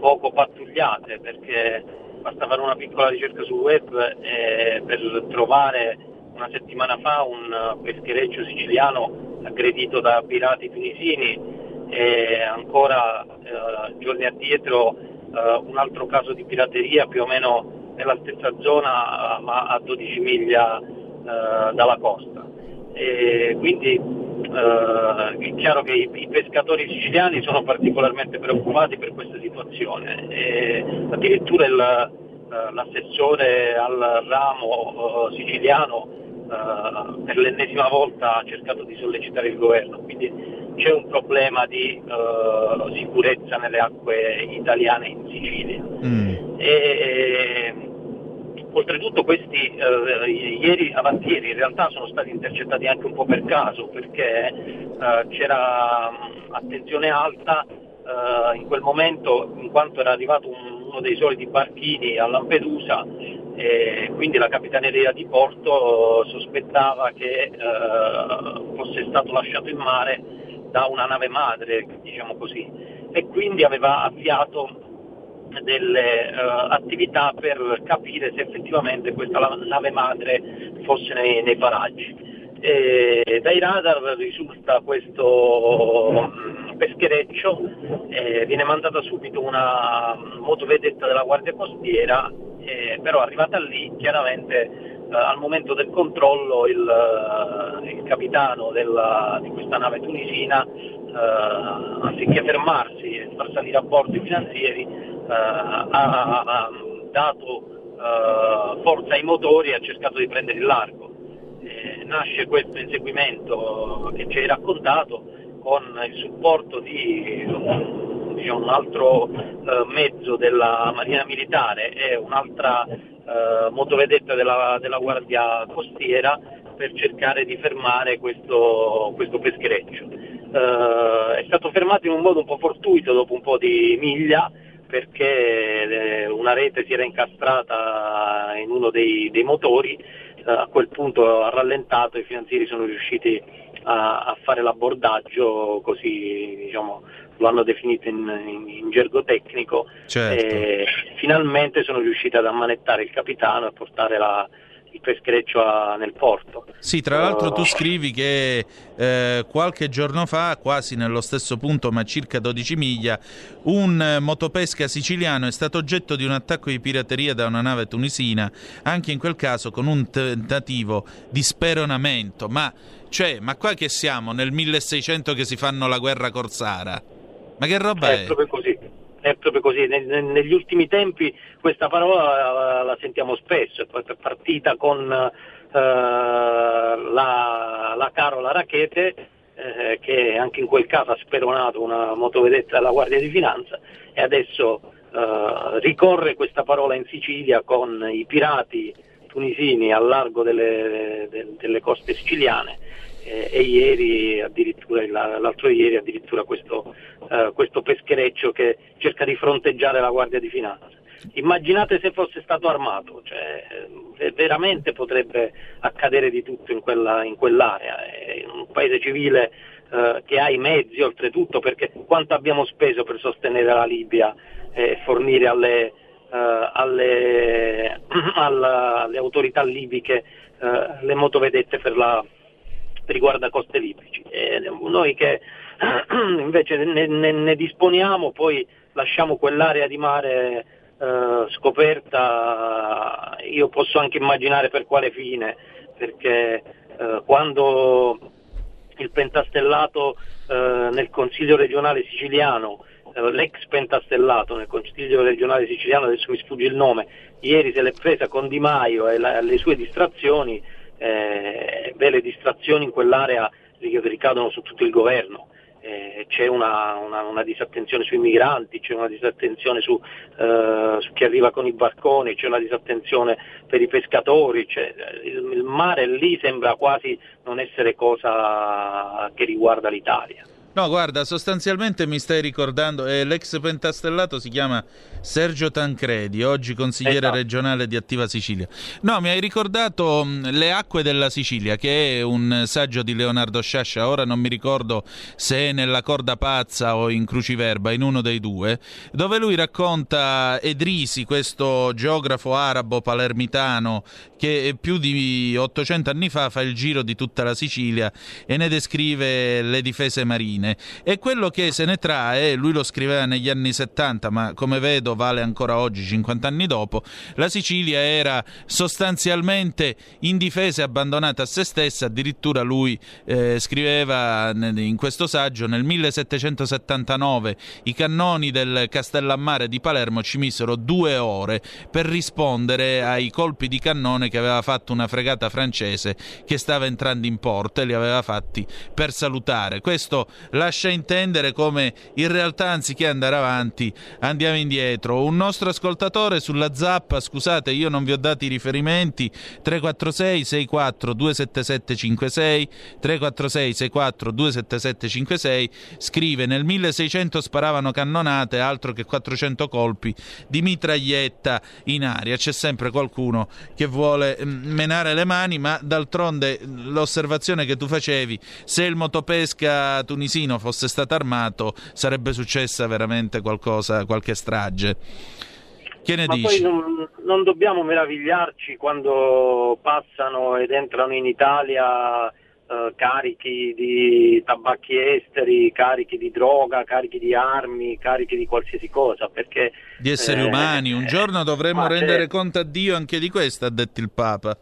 poco pattugliate, perché basta fare una piccola ricerca sul web per trovare una settimana fa un peschereccio siciliano aggredito da pirati tunisini, e ancora giorni addietro un altro caso di pirateria più o meno nella stessa zona, ma a 12 miglia dalla costa. E quindi è chiaro che i pescatori siciliani sono particolarmente preoccupati per questa situazione, e addirittura l'assessore al ramo siciliano per l'ennesima volta ha cercato di sollecitare il governo. Quindi c'è un problema di sicurezza nelle acque italiane in Sicilia. E, oltretutto questi avantieri in realtà sono stati intercettati anche un po' per caso, perché c'era attenzione alta in quel momento, in quanto era arrivato uno dei soliti barchini a Lampedusa, e quindi la Capitaneria di Porto sospettava che fosse stato lasciato in mare da una nave madre, diciamo così, e quindi aveva avviato delle attività per capire se effettivamente questa nave madre fosse nei paraggi. Dai radar risulta questo peschereccio, viene mandata subito una motovedetta della Guardia Costiera, però arrivata lì chiaramente al momento del controllo il capitano di questa nave tunisina, anziché fermarsi e far salire a bordo i finanzieri, ha dato forza ai motori e ha cercato di prendere il largo. Nasce questo inseguimento che ci hai raccontato con il supporto di un altro mezzo della Marina Militare e un'altra motovedetta della Guardia Costiera per cercare di fermare questo peschereccio. È stato fermato in un modo un po' fortuito, dopo un po' di miglia, perché una rete si era incastrata in uno dei motori. A quel punto ha rallentato, i finanzieri sono riusciti a fare l'abbordaggio, così lo hanno definito in gergo tecnico, certo. E finalmente sono riusciti ad ammanettare il capitano e a portare il peschereccio nel porto. Sì, tra l'altro tu scrivi che qualche giorno fa, quasi nello stesso punto ma circa 12 miglia, un motopesca siciliano è stato oggetto di un attacco di pirateria da una nave tunisina, anche in quel caso con un tentativo di speronamento. Ma qua che siamo? Nel 1600 che si fanno la guerra corsara? Ma che roba è? È proprio così, negli ultimi tempi questa parola la sentiamo spesso, è partita con la Carola Rackete, che anche in quel caso ha speronato una motovedetta della Guardia di Finanza, e adesso ricorre questa parola in Sicilia con i pirati tunisini al largo delle coste siciliane. E ieri addirittura, l'altro ieri addirittura questo peschereccio che cerca di fronteggiare la Guardia di Finanza. Immaginate se fosse stato armato, veramente potrebbe accadere di tutto in quell'area. È un paese civile che ha i mezzi oltretutto, perché quanto abbiamo speso per sostenere la Libia e fornire alle autorità libiche le motovedette riguarda coste libici, e noi che invece ne disponiamo, poi lasciamo quell'area di mare scoperta. Io posso anche immaginare per quale fine, perché quando il pentastellato nel Consiglio regionale siciliano, l'ex pentastellato nel Consiglio regionale siciliano, adesso mi sfugge il nome, ieri se l'è presa con Di Maio e le sue distrazioni. Le distrazioni in quell'area ricadono su tutto il governo, c'è una disattenzione sui migranti, c'è una disattenzione su chi arriva con i barconi, c'è una disattenzione per i pescatori, il mare lì sembra quasi non essere cosa che riguarda l'Italia. No, guarda, sostanzialmente mi stai ricordando, l'ex pentastellato si chiama Sergio Tancredi, oggi consigliere regionale di Attiva Sicilia. No, mi hai ricordato Le acque della Sicilia, che è un saggio di Leonardo Sciascia, ora non mi ricordo se è nella Corda Pazza o in Cruciverba, in uno dei due, dove lui racconta Edrisi, questo geografo arabo palermitano che più di 800 anni fa fa il giro di tutta la Sicilia e ne descrive le difese marine. E quello che se ne trae, lui lo scriveva negli anni 70, ma come vedo vale ancora oggi, 50 anni dopo, la Sicilia era sostanzialmente indifesa e abbandonata a se stessa. Addirittura lui scriveva in questo saggio: nel 1779 i cannoni del Castellammare di Palermo ci misero 2 ore per rispondere ai colpi di cannone che aveva fatto una fregata francese che stava entrando in porto e li aveva fatti per salutare. Questo lascia intendere come in realtà, anziché andare avanti, andiamo indietro. Un nostro ascoltatore sulla Zappa, scusate io non vi ho dato i riferimenti, 346 64 277 56 346 64 277 56, scrive: nel 1600 sparavano cannonate, altro che 400 colpi di mitraglietta in aria. C'è sempre qualcuno che vuole menare le mani, ma d'altronde l'osservazione che tu facevi, se il motopesca tunisino fosse stato armato sarebbe successa veramente qualcosa, qualche strage. Che ne dici? Ma poi non dobbiamo meravigliarci quando passano ed entrano in Italia carichi di tabacchi esteri, carichi di droga, carichi di armi, carichi di qualsiasi cosa, perché di esseri umani. Un giorno dovremmo rendere conto a Dio anche di questo, ha detto il Papa.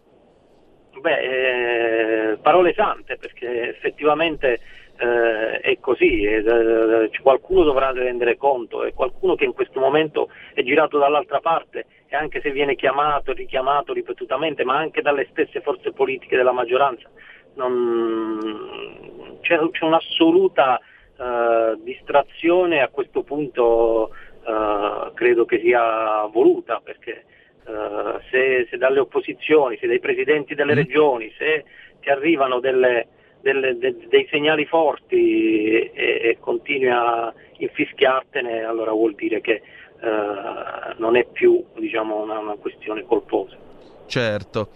Parole sante, perché effettivamente è così, qualcuno dovrà rendere conto, e qualcuno che in questo momento è girato dall'altra parte, e anche se viene chiamato, richiamato ripetutamente, ma anche dalle stesse forze politiche della maggioranza, c'è un'assoluta distrazione a questo punto, credo che sia voluta, perché se dalle opposizioni, se dai presidenti delle regioni, se ti arrivano dei segnali forti e continui a infischiartene, allora vuol dire che non è più, diciamo, una questione colposa. Certo.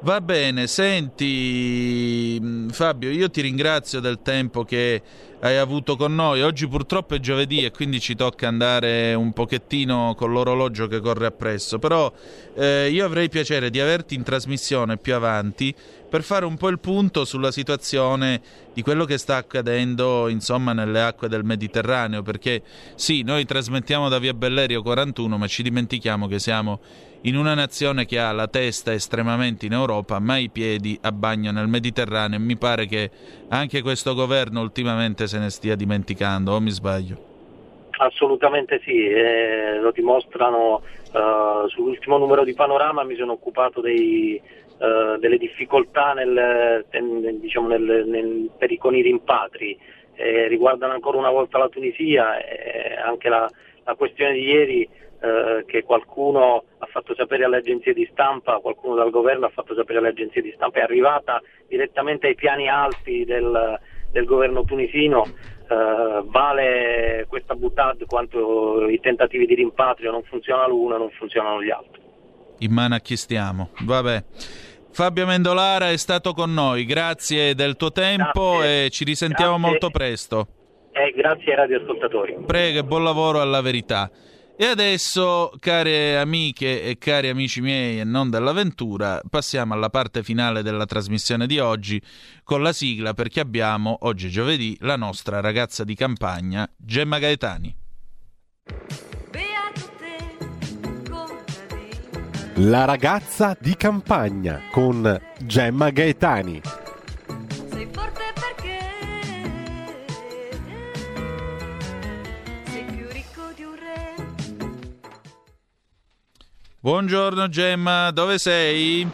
Va bene, senti Fabio, io ti ringrazio del tempo che hai avuto con noi. Oggi purtroppo è giovedì e quindi ci tocca andare un pochettino con l'orologio che corre appresso, però io avrei piacere di averti in trasmissione più avanti per fare un po' il punto sulla situazione di quello che sta accadendo, insomma, nelle acque del Mediterraneo, perché sì, noi trasmettiamo da via Bellerio 41, ma ci dimentichiamo che siamo in una nazione che ha la testa estremamente in Europa, ma i piedi a bagno nel Mediterraneo, e mi pare che anche questo governo ultimamente se ne stia dimenticando, o mi sbaglio? Assolutamente sì, lo dimostrano, sull'ultimo numero di Panorama mi sono occupato delle difficoltà per i rimpatri, riguardano ancora una volta la Tunisia, anche la questione di ieri, che qualcuno ha fatto sapere alle agenzie di stampa, qualcuno dal governo ha fatto sapere alle agenzie di stampa, è arrivata direttamente ai piani alti del governo tunisino. Vale questa boutade quanto i tentativi di rimpatrio, non funziona l'uno, non funzionano gli altri. In mano a chi stiamo? Vabbè. Fabio Mendolara è stato con noi, grazie del tuo tempo, grazie. E ci risentiamo molto presto. Grazie ai radioascoltatori. Prego, buon lavoro alla Verità. E adesso, care amiche e cari amici miei e non dell'avventura, passiamo alla parte finale della trasmissione di oggi con la sigla, perché abbiamo, oggi giovedì, la nostra ragazza di campagna, Gemma Gaetani. La ragazza di campagna con Gemma Gaetani. Buongiorno Gemma, dove sei?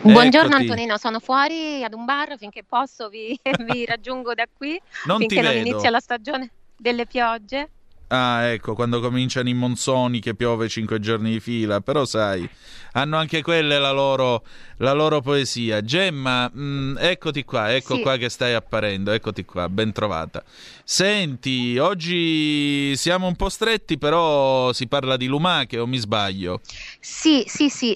Buongiorno. Eccoti. Antonino, sono fuori ad un bar, finché posso vi raggiungo da qui, non finché non inizia la stagione delle piogge. Ah, ecco, quando cominciano i monsoni che piove 5 giorni di fila, però sai, hanno anche quelle la loro poesia. Gemma, eccoti qua, ecco sì. Qua che stai apparendo, eccoti qua, ben trovata. Senti, oggi siamo un po' stretti, però si parla di lumache, o mi sbaglio? Sì,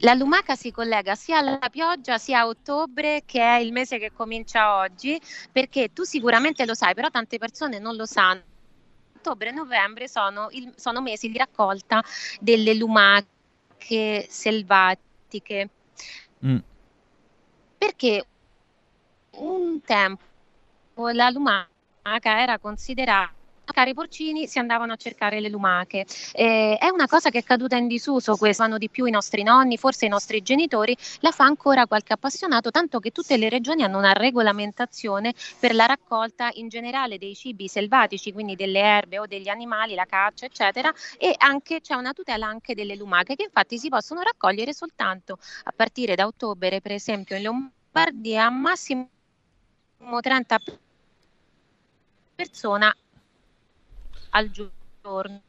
la lumaca si collega sia alla pioggia sia a ottobre, che è il mese che comincia oggi, perché tu sicuramente lo sai, però tante persone non lo sanno. Ottobre e novembre sono mesi di raccolta delle lumache selvatiche. Perché un tempo la lumaca era considerata, i porcini si andavano a cercare le lumache. È una cosa che è caduta in disuso, questo fanno di più i nostri nonni, forse i nostri genitori, la fa ancora qualche appassionato, tanto che tutte le regioni hanno una regolamentazione per la raccolta in generale dei cibi selvatici, quindi delle erbe o degli animali, la caccia eccetera, e anche c'è una tutela anche delle lumache, che infatti si possono raccogliere soltanto a partire da ottobre, per esempio in Lombardia massimo 30 persone al giorno,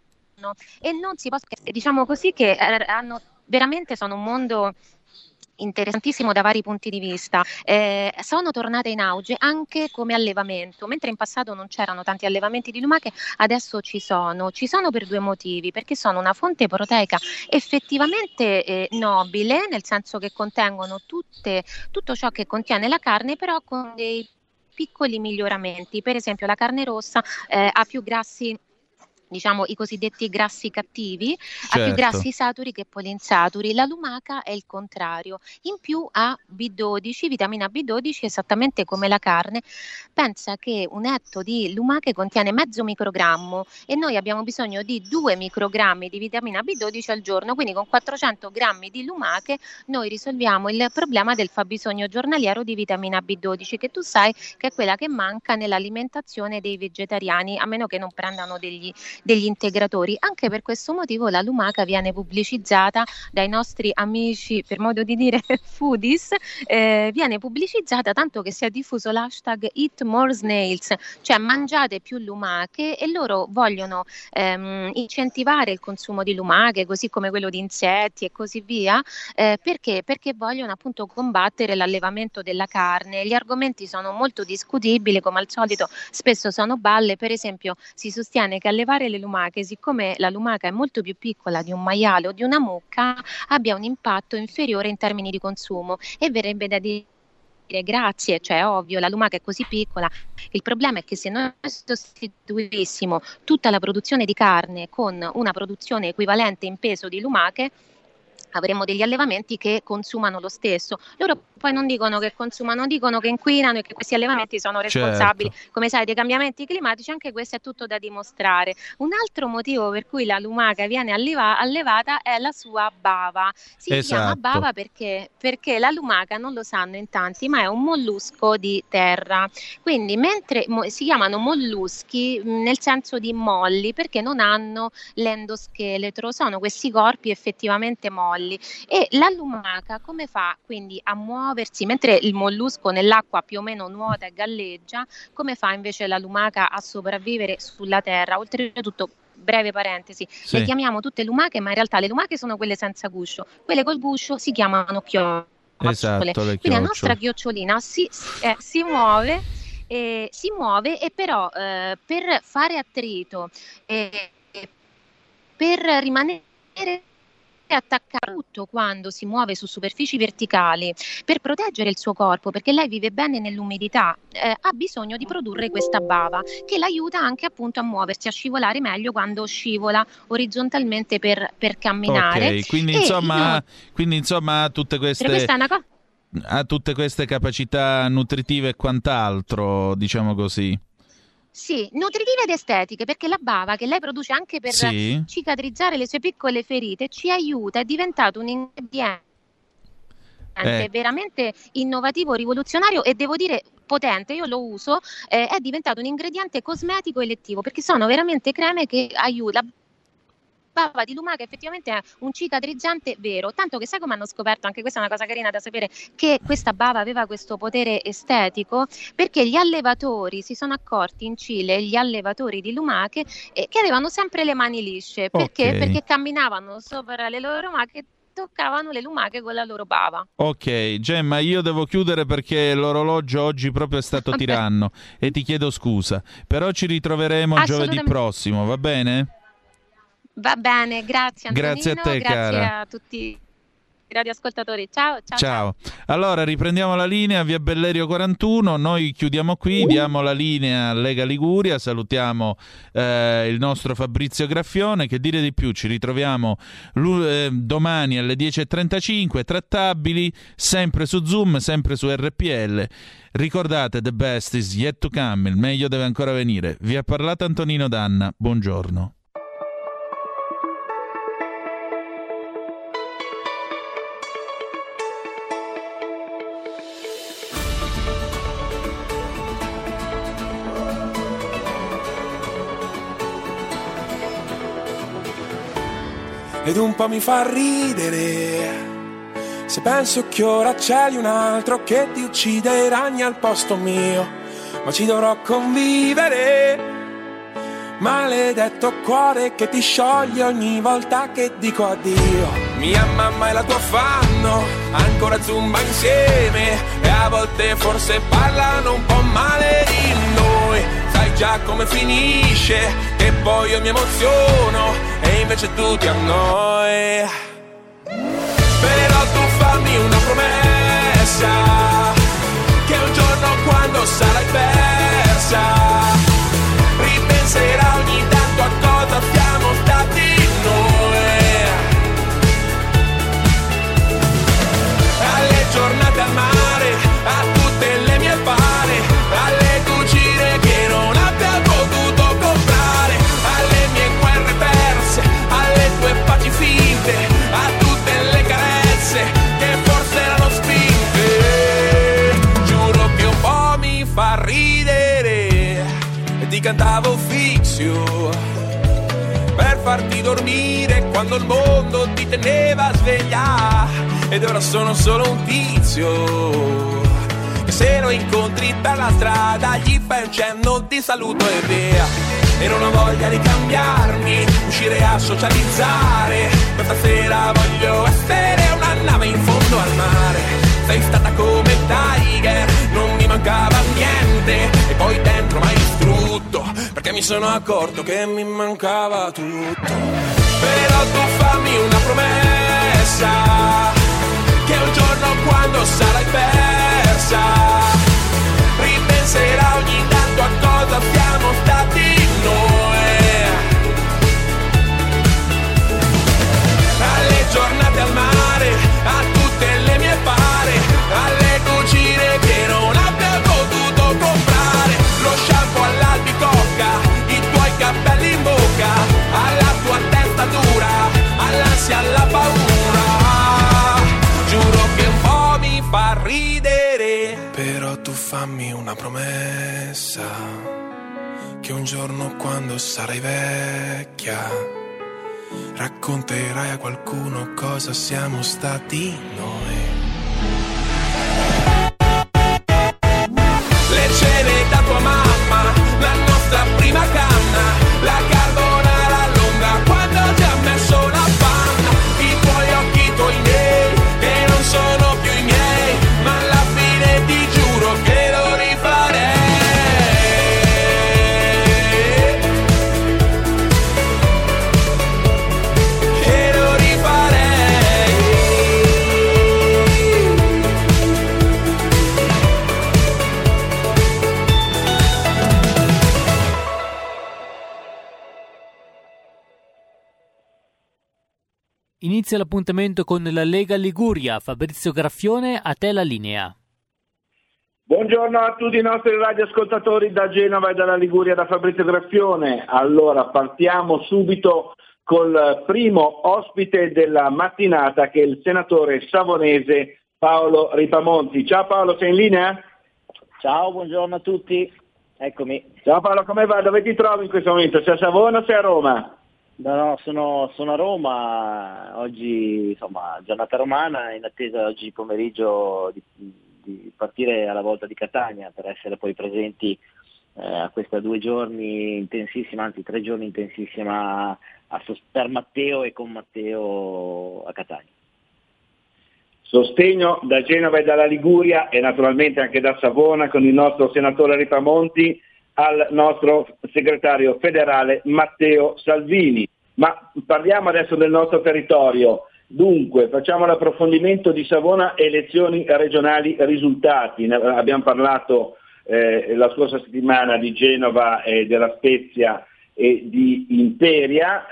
e non si può, diciamo così, che hanno veramente, sono un mondo interessantissimo da vari punti di vista. Sono tornate in auge anche come allevamento, mentre in passato non c'erano tanti allevamenti di lumache, adesso ci sono per due motivi, perché sono una fonte proteica effettivamente nobile, nel senso che contengono tutto ciò che contiene la carne, però con dei piccoli miglioramenti. Per esempio la carne rossa ha più grassi diciamo, i cosiddetti grassi cattivi, certo, ha più grassi saturi che polinsaturi. La lumaca è il contrario, in più ha B12, vitamina B12, esattamente come la carne. Pensa che un etto di lumache contiene mezzo microgrammo e noi abbiamo bisogno di 2 microgrammi di vitamina B12 al giorno, quindi con 400 grammi di lumache noi risolviamo il problema del fabbisogno giornaliero di vitamina B12, che tu sai che è quella che manca nell'alimentazione dei vegetariani, a meno che non prendano degli integratori. Anche per questo motivo la lumaca viene pubblicizzata dai nostri amici, per modo di dire, foodies, viene pubblicizzata tanto che si è diffuso l'hashtag Eat More Snails, cioè mangiate più lumache, e loro vogliono incentivare il consumo di lumache, così come quello di insetti e così via, perché? Perché vogliono appunto combattere l'allevamento della carne. Gli argomenti sono molto discutibili, come al solito spesso sono balle. Per esempio si sostiene che allevare le lumache, siccome la lumaca è molto più piccola di un maiale o di una mucca, abbia un impatto inferiore in termini di consumo, e verrebbe da dire grazie, cioè ovvio, la lumaca è così piccola. Il problema è che se noi sostituissimo tutta la produzione di carne con una produzione equivalente in peso di lumache, avremo degli allevamenti che consumano lo stesso. Loro poi non dicono che consumano, dicono che inquinano e che questi allevamenti sono responsabili, certo, come sai, dei cambiamenti climatici. Anche questo è tutto da dimostrare. Un altro motivo per cui la lumaca viene allevata è la sua bava. Si chiama bava perché la lumaca, non lo sanno in tanti, ma è un mollusco di terra. Quindi mentre si chiamano molluschi nel senso di molli, perché non hanno l'endoscheletro, sono questi corpi effettivamente molli. E la lumaca come fa quindi a muoversi? Mentre il mollusco nell'acqua più o meno nuota e galleggia, come fa invece la lumaca a sopravvivere sulla terra? Oltretutto, breve parentesi, sì, le chiamiamo tutte lumache, ma in realtà le lumache sono quelle senza guscio, quelle col guscio si chiamano chiocciole. Esatto, quindi la nostra chiocciolina si muove, e però per fare attrito e per rimanere attaccato tutto quando si muove su superfici verticali, per proteggere il suo corpo, perché lei vive bene nell'umidità, ha bisogno di produrre questa bava che l'aiuta anche appunto a muoversi, a scivolare meglio quando scivola orizzontalmente per camminare. Okay, quindi insomma ha tutte queste capacità nutritive e quant'altro, diciamo così. Sì, nutritive ed estetiche, perché la bava che lei produce anche per cicatrizzare le sue piccole ferite ci aiuta, è diventato un ingrediente veramente innovativo, rivoluzionario e devo dire potente. Io lo uso, è diventato un ingrediente cosmetico e lettivo, perché sono veramente creme che aiutano. Bava di lumaca effettivamente è un cicatrizzante vero, tanto che sai come hanno scoperto, anche questa è una cosa carina da sapere, che questa bava aveva questo potere estetico, perché gli allevatori si sono accorti in Cile, gli allevatori di lumache, che avevano sempre le mani lisce, perché? Okay. Perché camminavano sopra le loro lumache, toccavano le lumache con la loro bava. Ok, Gemma, io devo chiudere perché l'orologio oggi proprio è stato tiranno e ti chiedo scusa, però ci ritroveremo giovedì prossimo, va bene? Va bene, grazie Antonino, grazie a te, cara. A tutti i radioascoltatori, ciao. Allora riprendiamo la linea via Bellerio 41, noi chiudiamo qui, diamo la linea Lega Liguria, salutiamo il nostro Fabrizio Graffione, che dire di più, ci ritroviamo domani alle 10.35, trattabili, sempre su Zoom, sempre su RPL. Ricordate, the best is yet to come, il meglio deve ancora venire. Vi ha parlato Antonino Danna, buongiorno. Ed un po' mi fa ridere se penso che ora c'è un altro che ti uccide i ragni al posto mio, ma ci dovrò convivere. Maledetto cuore che ti scioglie ogni volta che dico addio. Mia mamma e la tua fanno ancora zumba insieme, e a volte forse parlano un po' male di noi. Sai già come finisce, che poi io mi emoziono e invece tu ti annoi. Però tu fammi una promessa, che un giorno quando sarai persa, ripenserai ogni tanto a cosa cantavo Fixio per farti dormire quando il mondo ti teneva sveglia. Ed ora sono solo un tizio che se lo incontri per la strada gli fai un cenno di saluto e via. E non ho voglia di cambiarmi, uscire a socializzare. Questa sera voglio essere una nave in fondo al mare. Sei stata come Tiger, non mi mancava niente. E poi dentro m'hai distrutto, perché mi sono accorto che mi mancava tutto. Però tu fammi una promessa, che un giorno quando sarai persa, ripenserà ogni tanto a cosa siamo stati noi. Alle giornate al mare, a tutte le mie parti, alle cucine che non abbia potuto comprare, lo shampoo all'albicocca, i tuoi capelli in bocca, alla tua testa dura, all'ansia, alla paura. Giuro che un po' mi fa ridere. Però tu fammi una promessa, che un giorno quando sarai vecchia racconterai a qualcuno cosa siamo stati noi. Le cene da tua mamma, la nostra prima canna, la carbonara lunga quando ti ha messo la panna, i tuoi occhi, i tuoi neri che non sono più i miei, ma alla fine ti giuro che lo rifarei, che lo rifarei. Inizia l'appuntamento con la Lega Liguria. Fabrizio Graffione, a te la linea. Buongiorno a tutti i nostri radioascoltatori da Genova e dalla Liguria, da Fabrizio Graffione. Allora partiamo subito col primo ospite della mattinata, che è il senatore savonese Paolo Ripamonti. Ciao Paolo, sei in linea? Ciao, buongiorno a tutti. Eccomi. Ciao Paolo, come va? Dove ti trovi in questo momento? Sei a Savona o sei a Roma? No, sono a Roma, oggi insomma giornata romana, in attesa oggi pomeriggio di partire alla volta di Catania per essere poi presenti a questa 2 giorni intensissima, anzi 3 giorni intensissima per Matteo e con Matteo a Catania. Sostegno da Genova e dalla Liguria e naturalmente anche da Savona con il nostro senatore Ripamonti al nostro segretario federale Matteo Salvini. Ma parliamo adesso del nostro territorio. Dunque, facciamo l'approfondimento di Savona, elezioni regionali, risultati. Abbiamo parlato la scorsa settimana di Genova, della Spezia e di Imperia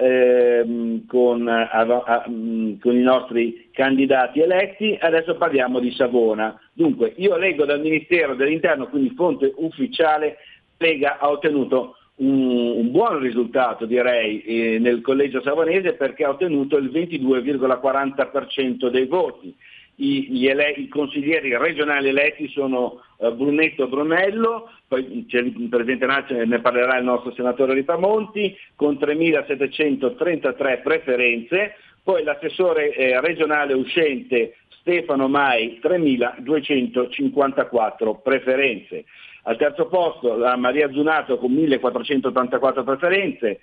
con i nostri candidati eletti. Adesso parliamo di Savona. Dunque, io leggo dal Ministero dell'Interno, quindi fonte ufficiale, Lega ha ottenuto un buon risultato, direi, nel collegio savonese, perché ha ottenuto il 22,40% dei voti. I consiglieri regionali eletti sono Brunetto Brunello, poi c'è il Presidente Nazionale, ne parlerà il nostro senatore Ripamonti, con 3.733 preferenze, poi l'assessore regionale uscente Stefano Mai, 3.254 preferenze. Al terzo posto la Maria Zunato con 1.484 preferenze,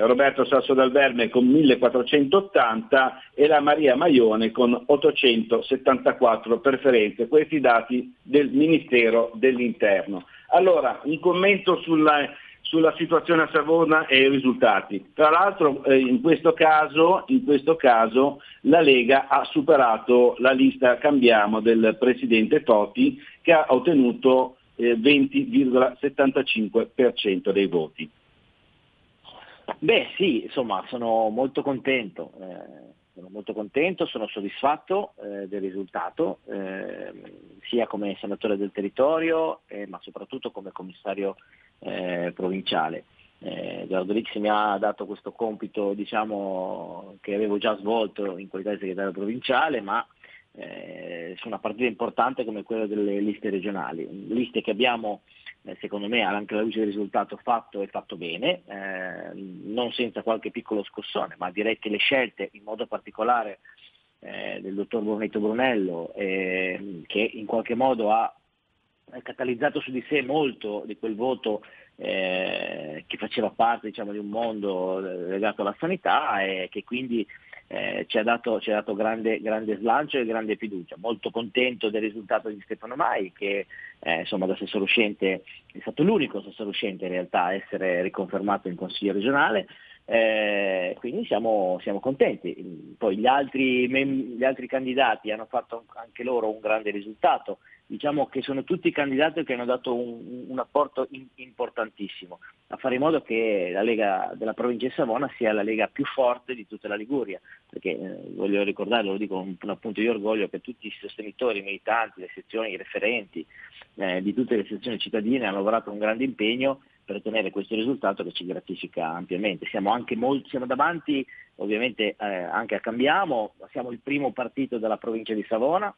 Roberto Sasso Dal Verme con 1.480 e la Maria Maione con 874 preferenze, questi dati del Ministero dell'Interno. Allora, un commento sulla situazione a Savona e i risultati. Tra l'altro in questo caso la Lega ha superato la lista Cambiamo del presidente Toti, che ha ottenuto 20,75% dei voti. Beh sì, insomma sono molto contento, sono soddisfatto del risultato, sia come senatore del territorio ma soprattutto come commissario provinciale. Gerardo Rixi mi ha dato questo compito, diciamo, che avevo già svolto in qualità di segretario provinciale, ma su una partita importante come quella delle liste regionali, liste che abbiamo secondo me anche alla luce del risultato fatto e fatto bene, non senza qualche piccolo scossone, ma direi che le scelte in modo particolare del dottor Bonetto Brunello, che in qualche modo ha catalizzato su di sé molto di quel voto che faceva parte, diciamo, di un mondo legato alla sanità e che quindi ci ha dato grande slancio e grande fiducia. Molto contento del risultato di Stefano Mai, che da assessore uscente è stato l'unico assessore uscente in realtà a essere riconfermato in Consiglio regionale, quindi siamo contenti. Poi gli altri candidati hanno fatto anche loro un grande risultato, diciamo che sono tutti candidati che hanno dato un apporto importantissimo a fare in modo che la Lega della provincia di Savona sia la Lega più forte di tutta la Liguria, perché voglio ricordare, lo dico con un punto di orgoglio, che tutti i sostenitori, i militanti, le sezioni, i referenti di tutte le sezioni cittadine hanno lavorato con grande impegno per ottenere questo risultato che ci gratifica ampiamente. Siamo davanti ovviamente anche a Cambiamo, siamo il primo partito della provincia di Savona,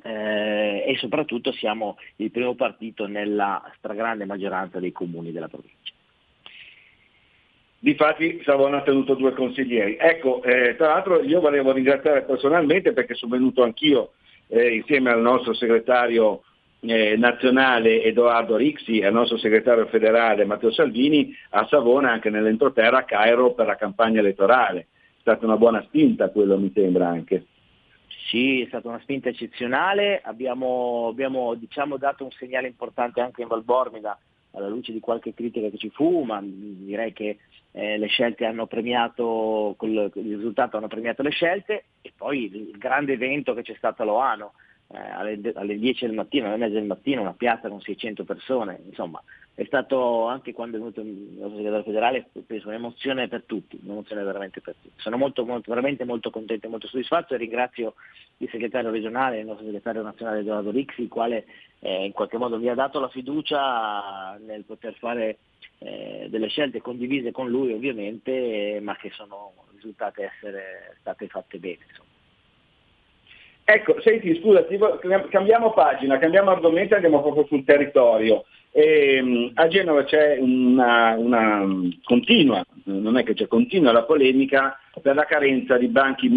e soprattutto siamo il primo partito nella stragrande maggioranza dei comuni della provincia. Difatti Savona ha tenuto 2 consiglieri. Ecco, tra l'altro io volevo ringraziare personalmente, perché sono venuto anch'io insieme al nostro segretario nazionale Edoardo Rixi, al nostro segretario federale Matteo Salvini, a Savona, anche nell'entroterra, a Cairo, per la campagna elettorale. È stata una buona spinta, quello mi sembra anche. Sì, è stata una spinta eccezionale, abbiamo dato un segnale importante anche in Val Bormida, alla luce di qualche critica che ci fu, ma direi che le scelte hanno premiato, il risultato hanno premiato le scelte, e poi il grande evento che c'è stato a Loano, alle 10 del mattino, alle mezza del mattino, una piazza con 600 persone, insomma, è stato, anche quando è venuto il nostro segretario federale, penso, un'emozione per tutti, un'emozione veramente per tutti. Sono veramente molto contento e molto soddisfatto, e ringrazio il segretario regionale, il nostro segretario nazionale Edoardo Rixi, il quale in qualche modo mi ha dato la fiducia nel poter fare delle scelte condivise con lui ovviamente, ma che sono risultate essere state fatte bene, insomma. Ecco, senti, scusa, cambiamo pagina, cambiamo argomento e andiamo proprio sul territorio. A Genova c'è una continua, non è che c'è continua, la polemica per la carenza di banchi,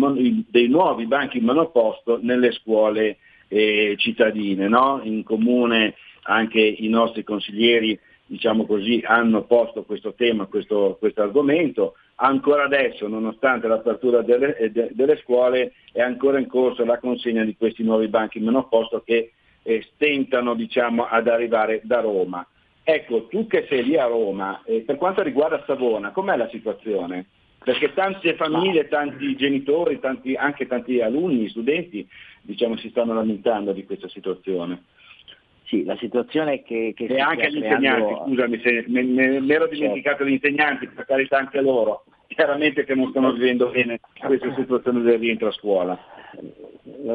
dei nuovi banchi monoposto nelle scuole cittadine, no? In comune anche i nostri consiglieri, diciamo così, hanno posto questo tema, questo argomento. Ancora adesso, nonostante l'apertura delle scuole, è ancora in corso la consegna di questi nuovi banchi monoposto che stentano, diciamo, ad arrivare da Roma. Ecco, tu che sei lì a Roma, per quanto riguarda Savona, com'è la situazione? Perché tante famiglie, tanti genitori, anche tanti alunni, studenti, diciamo, si stanno lamentando di questa situazione. Sì, la situazione che e anche gli insegnanti, scusami se mi ero dimenticato, certo. Gli insegnanti, per carità, anche loro chiaramente che non stanno vivendo bene questa situazione del rientro a scuola.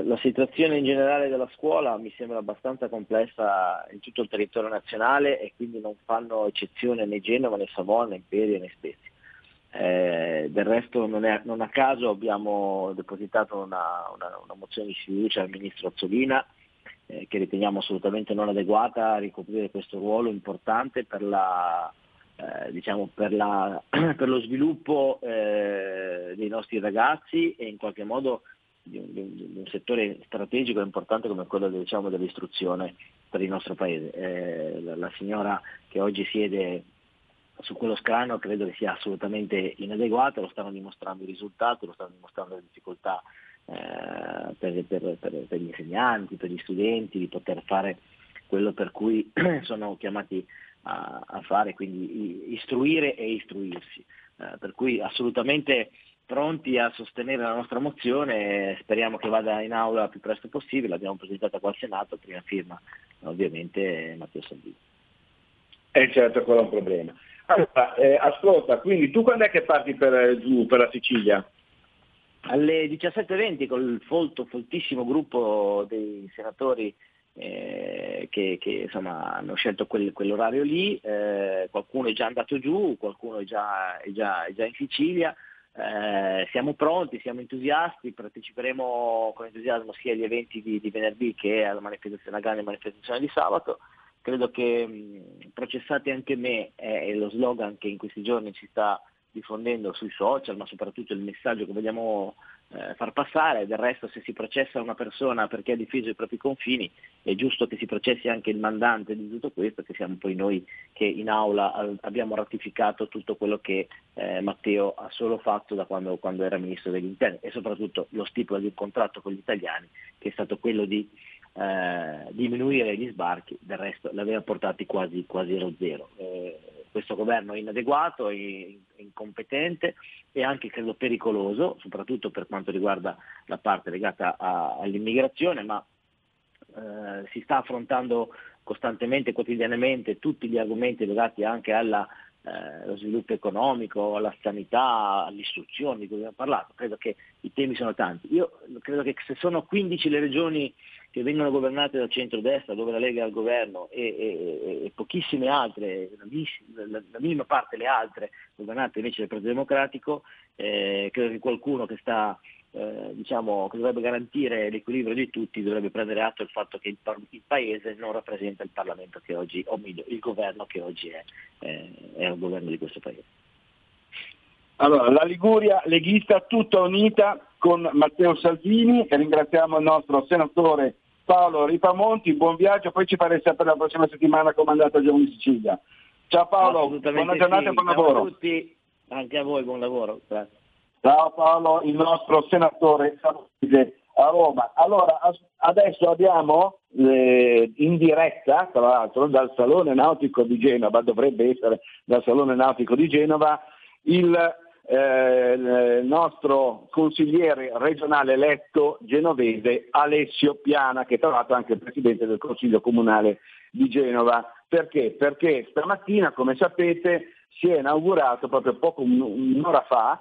La situazione in generale della scuola mi sembra abbastanza complessa in tutto il territorio nazionale, e quindi non fanno eccezione né Genova, né Savona, né Imperia, né Spezia. Del resto non a caso abbiamo depositato una mozione di sfiducia al ministro Azzolina, che riteniamo assolutamente non adeguata a ricoprire questo ruolo importante per lo sviluppo dei nostri ragazzi, e in qualche modo di un settore strategico importante come quello, diciamo, dell'istruzione per il nostro paese. La signora che oggi siede su quello scranno credo che sia assolutamente inadeguata, lo stanno dimostrando i risultati, lo stanno dimostrando le difficoltà per gli insegnanti, per gli studenti, di poter fare quello per cui sono chiamati a fare, quindi istruire e istruirsi, per cui assolutamente pronti a sostenere la nostra mozione. Speriamo che vada in aula il più presto possibile. L'abbiamo presentata qua al Senato, prima firma ovviamente Matteo Salvini. Certo, quello è un problema. Allora, ascolta, quindi tu quando è che parti per la Sicilia? Alle 17:20 col foltissimo gruppo dei senatori che hanno scelto quell'orario lì, qualcuno è già andato giù, qualcuno è già in Sicilia, Siamo pronti, siamo entusiasti, parteciperemo con entusiasmo sia agli eventi di venerdì che alla manifestazione, alla grande manifestazione di sabato. Credo che processate anche me è lo slogan che in questi giorni si sta diffondendo sui social, ma soprattutto il messaggio che vogliamo far passare. Del resto, se si processa una persona perché ha difeso i propri confini, è giusto che si processi anche il mandante di tutto questo, che siamo poi noi che in aula abbiamo ratificato tutto quello che Matteo ha solo fatto da quando era ministro degli interni, e soprattutto lo stipula di un contratto con gli italiani che è stato quello di diminuire gli sbarchi. Del resto l'aveva portati quasi allo zero. Questo governo è inadeguato, è incompetente e anche, credo, pericoloso, soprattutto per quanto riguarda la parte legata all'immigrazione, ma si sta affrontando costantemente, quotidianamente, tutti gli argomenti legati anche allo sviluppo economico, alla sanità, all'istruzione di cui abbiamo parlato. Credo che i temi sono tanti. Io credo che se sono 15 le regioni che vengono governate dal centrodestra, dove la Lega è al governo, e pochissime altre, la minima parte le altre, governate invece dal Partito Democratico, credo che qualcuno che sta, che dovrebbe garantire l'equilibrio di tutti, dovrebbe prendere atto del fatto che il Paese non rappresenta il Parlamento che oggi, o meglio, il governo che oggi è un governo di questo Paese. Allora, la Liguria leghista tutta unita con Matteo Salvini, e ringraziamo il nostro senatore Paolo Ripamonti, buon viaggio, poi ci farete sapere la prossima settimana come è andata in Sicilia. Ciao Paolo, buona giornata e buon lavoro. Ciao a tutti, anche a voi buon lavoro. Grazie. Ciao Paolo, il nostro senatore a Roma. Allora, adesso abbiamo in diretta, tra l'altro, dal Salone Nautico di Genova, dovrebbe essere dal Salone Nautico di Genova, il nostro consigliere regionale eletto genovese Alessio Piana, che è tra l'altro anche il presidente del Consiglio Comunale di Genova. Perché? Perché stamattina, come sapete, si è inaugurato proprio un'oretta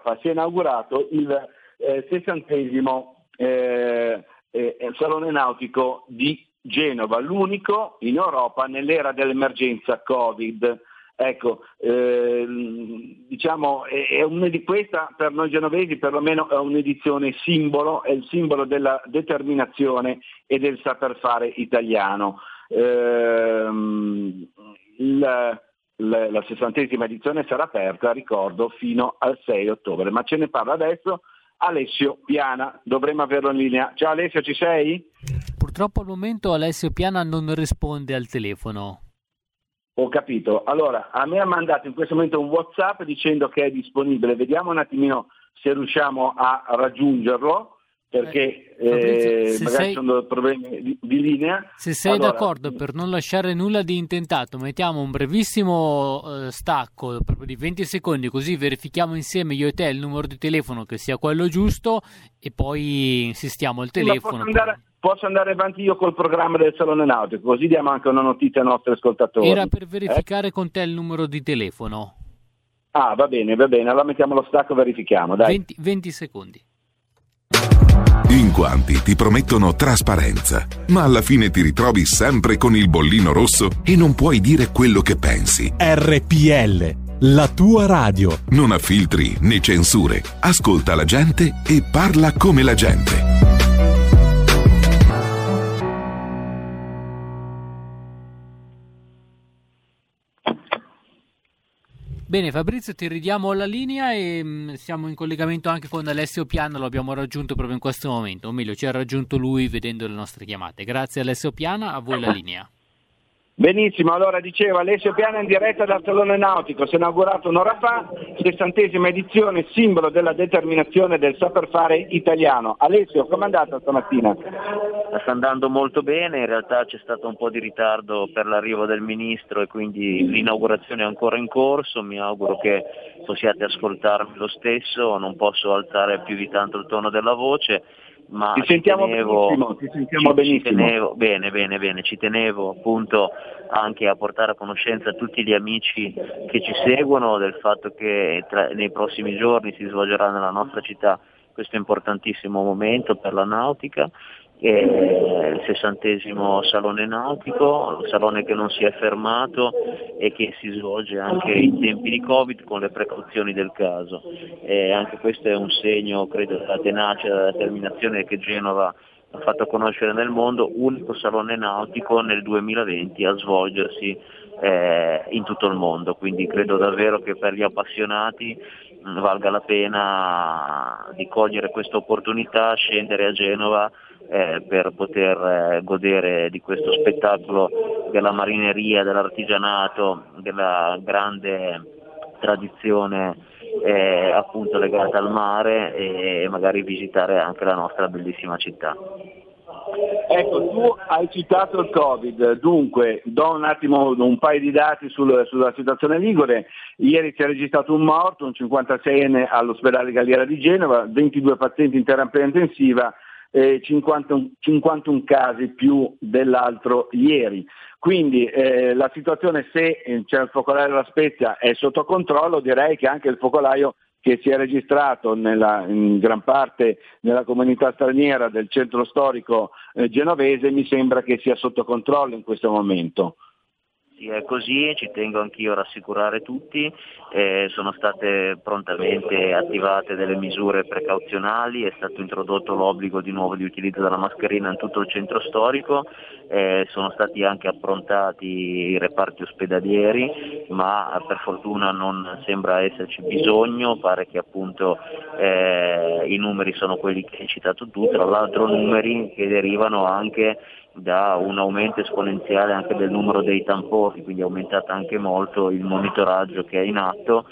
fa, si è inaugurato il 60° Salone Nautico di Genova, l'unico in Europa nell'era dell'emergenza Covid. Ecco, questa per noi genovesi perlomeno è un'edizione simbolo, è il simbolo della determinazione e del saper fare italiano. La 60ª edizione sarà aperta, ricordo, fino al 6 ottobre, ma ce ne parla adesso Alessio Piana, dovremmo averlo in linea. Ciao Alessio, ci sei? Purtroppo al momento Alessio Piana non risponde al telefono. Ho capito. Allora, a me ha mandato in questo momento un WhatsApp dicendo che è disponibile. Vediamo un attimino se riusciamo a raggiungerlo, perché Fabrizio, magari sono problemi di linea. Se sei d'accordo, per non lasciare nulla di intentato, mettiamo un brevissimo stacco proprio di 20 secondi, così verifichiamo insieme io e te il numero di telefono che sia quello giusto e poi insistiamo al telefono. Posso andare avanti io col programma del Salone Nautico, così diamo anche una notizia ai nostri ascoltatori. Era per verificare con te il numero di telefono. Ah, va bene, allora mettiamo lo stacco e verifichiamo, dai. 20 secondi. In quanti ti promettono trasparenza, ma alla fine ti ritrovi sempre con il bollino rosso e non puoi dire quello che pensi. RPL, la tua radio. Non ha filtri né censure, ascolta la gente e parla come la gente. Bene Fabrizio, ti ridiamo la linea e siamo in collegamento anche con Alessio Piana, lo abbiamo raggiunto proprio in questo momento, o meglio ci ha raggiunto lui vedendo le nostre chiamate. Grazie Alessio Piana, a voi la linea. Benissimo, allora dicevo Alessio Piana in diretta dal Salone Nautico, si è inaugurato un'ora fa, 60ª edizione, simbolo della determinazione del saper fare italiano. Alessio, com'è andata stamattina? Sta andando molto bene, in realtà c'è stato un po' di ritardo per l'arrivo del ministro e quindi l'inaugurazione è ancora in corso, mi auguro che possiate ascoltarmi lo stesso, non posso alzare più di tanto il tono della voce. Ma ci sentiamo benissimo. Bene, ci tenevo appunto anche a portare a conoscenza tutti gli amici che ci seguono del fatto che nei prossimi giorni si svolgerà nella nostra città questo importantissimo momento per la nautica, il 60° Salone Nautico, un salone che non si è fermato e che si svolge anche in tempi di Covid con le precauzioni del caso. Anche questo è un segno, credo, della tenacia, della determinazione che Genova ha fatto conoscere nel mondo, unico salone nautico nel 2020 a svolgersi in tutto il mondo, quindi credo davvero che per gli appassionati valga la pena di cogliere questa opportunità, scendere a Genova per poter godere di questo spettacolo della marineria, dell'artigianato, della grande tradizione appunto legata al mare e magari visitare anche la nostra bellissima città. Ecco, tu hai citato il Covid, dunque do un attimo un paio di dati sulla situazione ligure. Ieri si è registrato un morto, un 56enne all'ospedale Galliera di Genova, 22 pazienti in terapia intensiva, 51 casi più dell'altro ieri. Quindi la situazione, se c'è il focolaio della Spezia, è sotto controllo. Direi che anche il focolaio che si è registrato in gran parte nella comunità straniera del centro storico genovese mi sembra che sia sotto controllo in questo momento. Sì, è così, ci tengo anch'io a rassicurare tutti, sono state prontamente attivate delle misure precauzionali, è stato introdotto l'obbligo di nuovo di utilizzo della mascherina in tutto il centro storico, sono stati anche approntati i reparti ospedalieri, ma per fortuna non sembra esserci bisogno, pare che appunto i numeri sono quelli che hai citato tu, tra l'altro numeri che derivano anche da un aumento esponenziale anche del numero dei tamponi, quindi è aumentato anche molto il monitoraggio che è in atto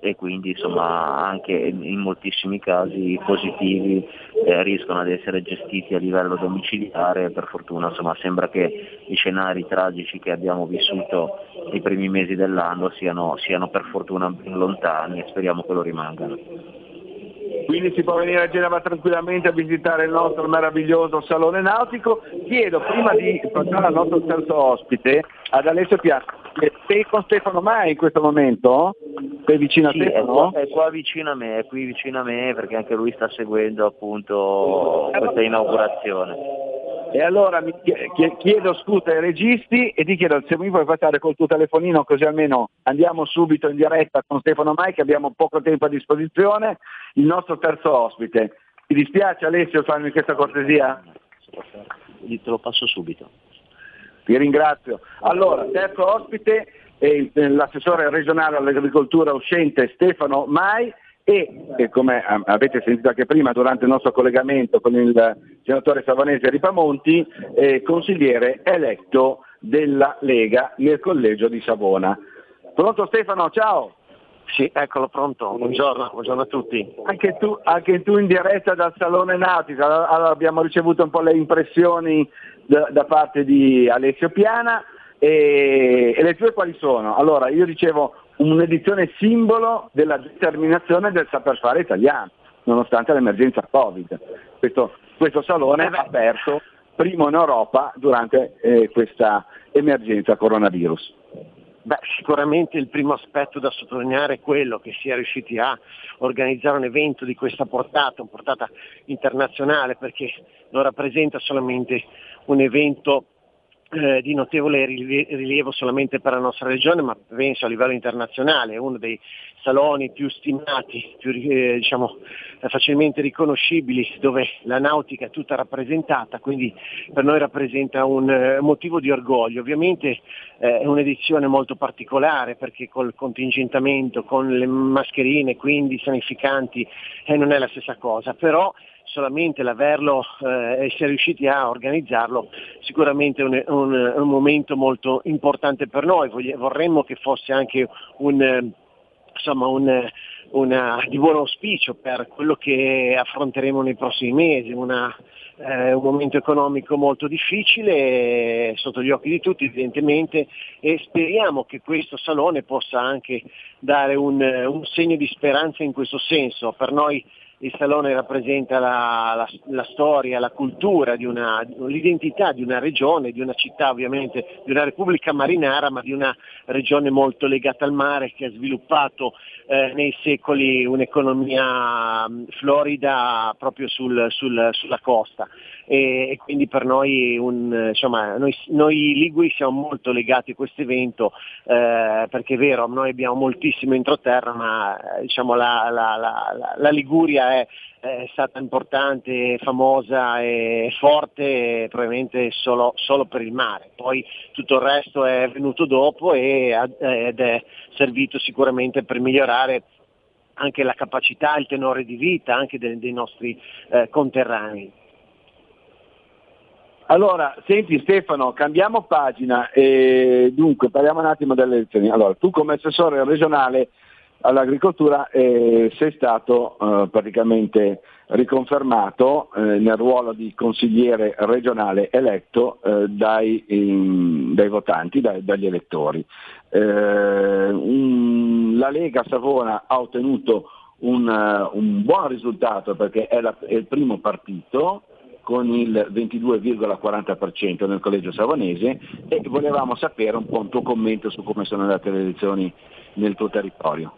e quindi insomma anche in moltissimi casi i positivi riescono ad essere gestiti a livello domiciliare. Per fortuna insomma sembra che i scenari tragici che abbiamo vissuto nei primi mesi dell'anno siano per fortuna ben lontani e speriamo che lo rimangano. Quindi si può venire a Genova tranquillamente a visitare il nostro meraviglioso salone nautico. Chiedo, prima di passare al nostro terzo ospite, ad Alessio Piana, sei con Stefano Mai in questo momento? Sei vicino a Stefano? È qua vicino a me, è qui vicino a me perché anche lui sta seguendo appunto questa inaugurazione. E allora mi chiedo scusa ai registi e ti chiedo se mi puoi passare col tuo telefonino, così almeno andiamo subito in diretta con Stefano Mai, che abbiamo poco tempo a disposizione, il nostro terzo ospite. Ti dispiace Alessio farmi questa cortesia? Te lo passo subito. Ti ringrazio. Allora, terzo ospite è l'assessore regionale all'agricoltura uscente Stefano Mai. E come avete sentito anche prima durante il nostro collegamento con il senatore savonese Ripamonti, consigliere eletto della Lega nel collegio di Savona. Pronto Stefano, ciao! Sì, eccolo pronto, buongiorno a tutti. Anche tu in diretta dal Salone Nautico. Allora, abbiamo ricevuto un po' le impressioni da parte di Alessio Piana e le tue quali sono? Allora, io dicevo un'edizione simbolo della determinazione del saper fare italiano, nonostante l'emergenza Covid. Questo salone è aperto, primo in Europa, durante questa emergenza coronavirus. Beh, sicuramente il primo aspetto da sottolineare è quello che si è riusciti a organizzare un evento di questa portata, una portata internazionale, perché non rappresenta solamente un evento di notevole rilievo solamente per la nostra regione, ma penso a livello internazionale, è uno dei saloni più stimati, più facilmente riconoscibili, dove la nautica è tutta rappresentata, quindi per noi rappresenta un motivo di orgoglio. Ovviamente è un'edizione molto particolare perché col contingentamento, con le mascherine, quindi sanificanti, non è la stessa cosa, però solamente l'averlo e essere riusciti a organizzarlo sicuramente un momento molto importante per noi. Vorremmo che fosse anche una di buon auspicio per quello che affronteremo nei prossimi mesi, un momento economico molto difficile, sotto gli occhi di tutti evidentemente, e speriamo che questo salone possa anche dare un segno di speranza in questo senso. Per noi il Salone rappresenta la storia, la cultura, l'identità di una regione, di una città ovviamente, di una repubblica marinara, ma di una regione molto legata al mare, che ha sviluppato nei secoli un'economia florida proprio sulla costa. E quindi per noi, noi liguri siamo molto legati a questo evento, perché è vero, noi abbiamo moltissimo entroterra, ma diciamo la Liguria è stata importante, famosa e forte probabilmente solo per il mare, poi tutto il resto è venuto dopo ed è servito sicuramente per migliorare anche la capacità, il tenore di vita anche dei nostri conterranei. Allora, senti Stefano, cambiamo pagina e dunque parliamo un attimo delle elezioni. Allora, tu come assessore regionale all'agricoltura sei stato praticamente riconfermato nel ruolo di consigliere regionale eletto dai votanti, dagli elettori. La Lega Savona ha ottenuto un buon risultato, perché è il primo partito con il 22,40% nel collegio savonese, e volevamo sapere un po' il tuo commento su come sono andate le elezioni nel tuo territorio.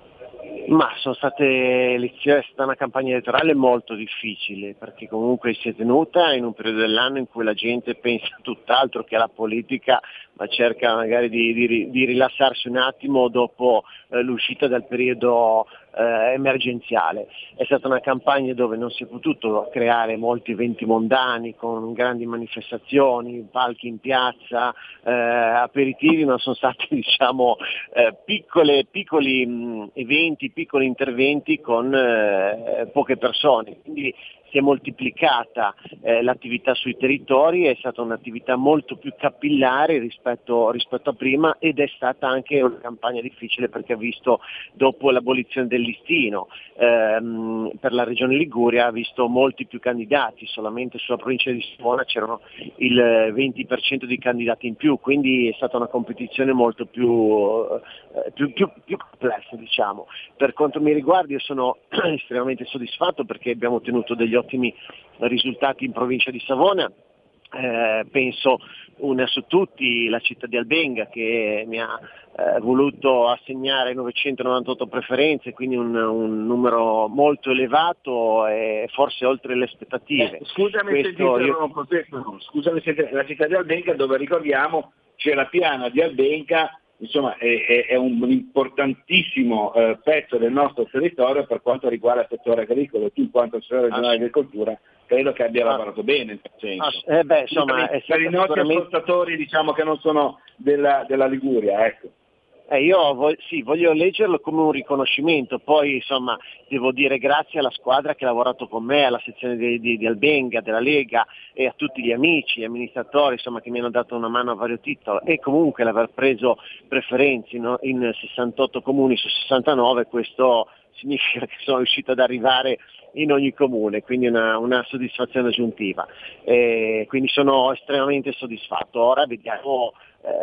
Ma è stata una campagna elettorale molto difficile, perché comunque si è tenuta in un periodo dell'anno in cui la gente pensa tutt'altro che alla politica, ma cerca magari di rilassarsi un attimo dopo l'uscita dal periodo emergenziale. È stata una campagna dove non si è potuto creare molti eventi mondani con grandi manifestazioni, palchi in piazza, aperitivi, ma sono stati piccoli eventi, piccoli interventi con poche persone. Quindi si è moltiplicata l'attività sui territori, è stata un'attività molto più capillare rispetto a prima, ed è stata anche una campagna difficile, perché ha visto, dopo l'abolizione del listino per la regione Liguria, ha visto molti più candidati. Solamente sulla provincia di Savona c'erano il 20% di candidati in più, quindi è stata una competizione molto più complessa, diciamo. Per quanto mi riguarda, io sono estremamente soddisfatto, perché abbiamo ottenuto degli ottimi risultati in provincia di Savona. Penso una su tutti, la città di Albenga, che mi ha voluto assegnare 998 preferenze, quindi un numero molto elevato e forse oltre le aspettative. Scusami se la città di Albenga, dove ricordiamo c'è la Piana di Albenga, insomma è un importantissimo pezzo del nostro territorio per quanto riguarda il settore agricolo. Tu, in quanto assessore regionale agricoltura, credo che abbia lavorato bene in tal senso. Per i nostri ascoltatori, diciamo, che non sono della Liguria, ecco. Voglio leggerlo come un riconoscimento, poi devo dire grazie alla squadra che ha lavorato con me, alla sezione di Albenga, della Lega, e a tutti gli amici, gli amministratori che mi hanno dato una mano a vario titolo, e comunque l'aver preso preferenze in 68 comuni su 69, questo significa che sono riuscito ad arrivare in ogni comune, quindi una soddisfazione aggiuntiva. Quindi sono estremamente soddisfatto. Ora vediamo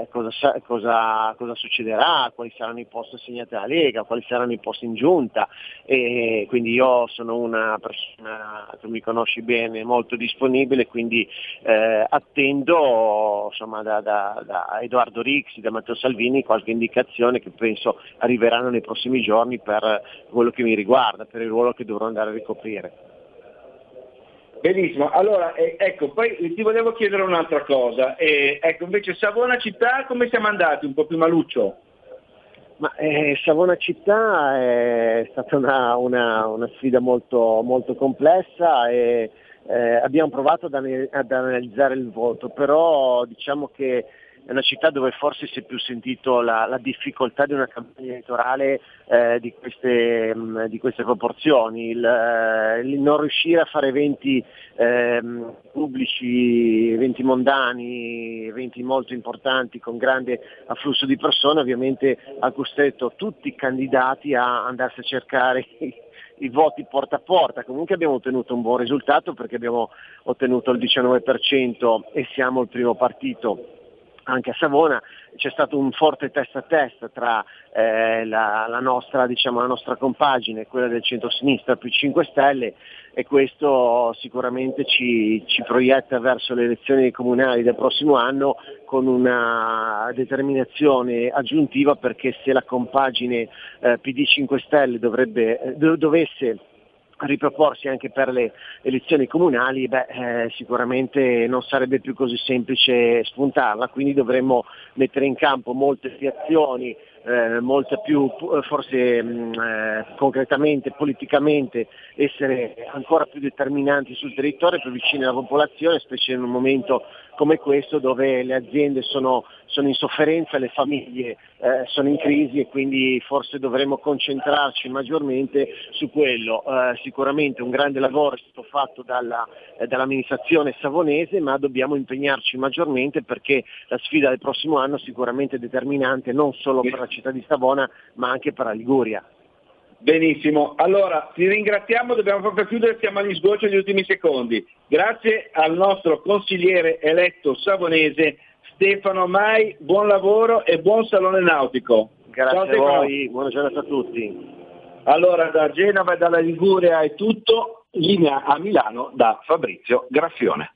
cosa succederà, quali saranno i posti assegnati alla Lega, quali saranno i posti in giunta, e quindi io sono una persona, tu mi conosci bene, molto disponibile, quindi attendo da Edoardo Rixi, da Matteo Salvini, qualche indicazione che penso arriveranno nei prossimi giorni per quello che mi riguarda, per il ruolo che dovrò andare a ricoprire. Benissimo, allora ecco, poi ti volevo chiedere un'altra cosa, ecco invece Savona città come siamo andati, un po' più maluccio? Savona città è stata una sfida molto, molto complessa, e abbiamo provato ad analizzare il voto, però diciamo che è una città dove forse si è più sentito la difficoltà di una campagna elettorale di queste proporzioni, il non riuscire a fare eventi pubblici, eventi mondani, eventi molto importanti con grande afflusso di persone, ovviamente ha costretto tutti i candidati a andarsi a cercare i voti porta a porta. Comunque abbiamo ottenuto un buon risultato, perché abbiamo ottenuto il 19% e siamo il primo partito anche a Savona c'è stato un forte testa a testa tra la nostra compagine, quella del centro-sinistra più 5 Stelle, e questo sicuramente ci proietta verso le elezioni comunali del prossimo anno con una determinazione aggiuntiva, perché se la compagine PD 5 Stelle dovesse riproporsi anche per le elezioni comunali, sicuramente non sarebbe più così semplice spuntarla, quindi dovremmo mettere in campo molte più azioni, molta più, forse concretamente, politicamente, essere ancora più determinanti sul territorio, più vicini alla popolazione, specie in un momento come questo dove le aziende sono in sofferenza, le famiglie sono in crisi, e quindi forse dovremmo concentrarci maggiormente su quello. Sicuramente un grande lavoro è stato fatto dall'amministrazione savonese, ma dobbiamo impegnarci maggiormente, perché la sfida del prossimo anno è sicuramente determinante non solo per la città di Savona ma anche per la Liguria. Benissimo, allora ti ringraziamo, dobbiamo proprio chiudere, siamo agli sgoccioli degli ultimi secondi. Grazie al nostro consigliere eletto savonese Stefano Mai, buon lavoro e buon Salone Nautico. Grazie. Ciao a voi, buona giornata a tutti. Allora, da Genova e dalla Liguria è tutto, linea a Milano da Fabrizio Graffione.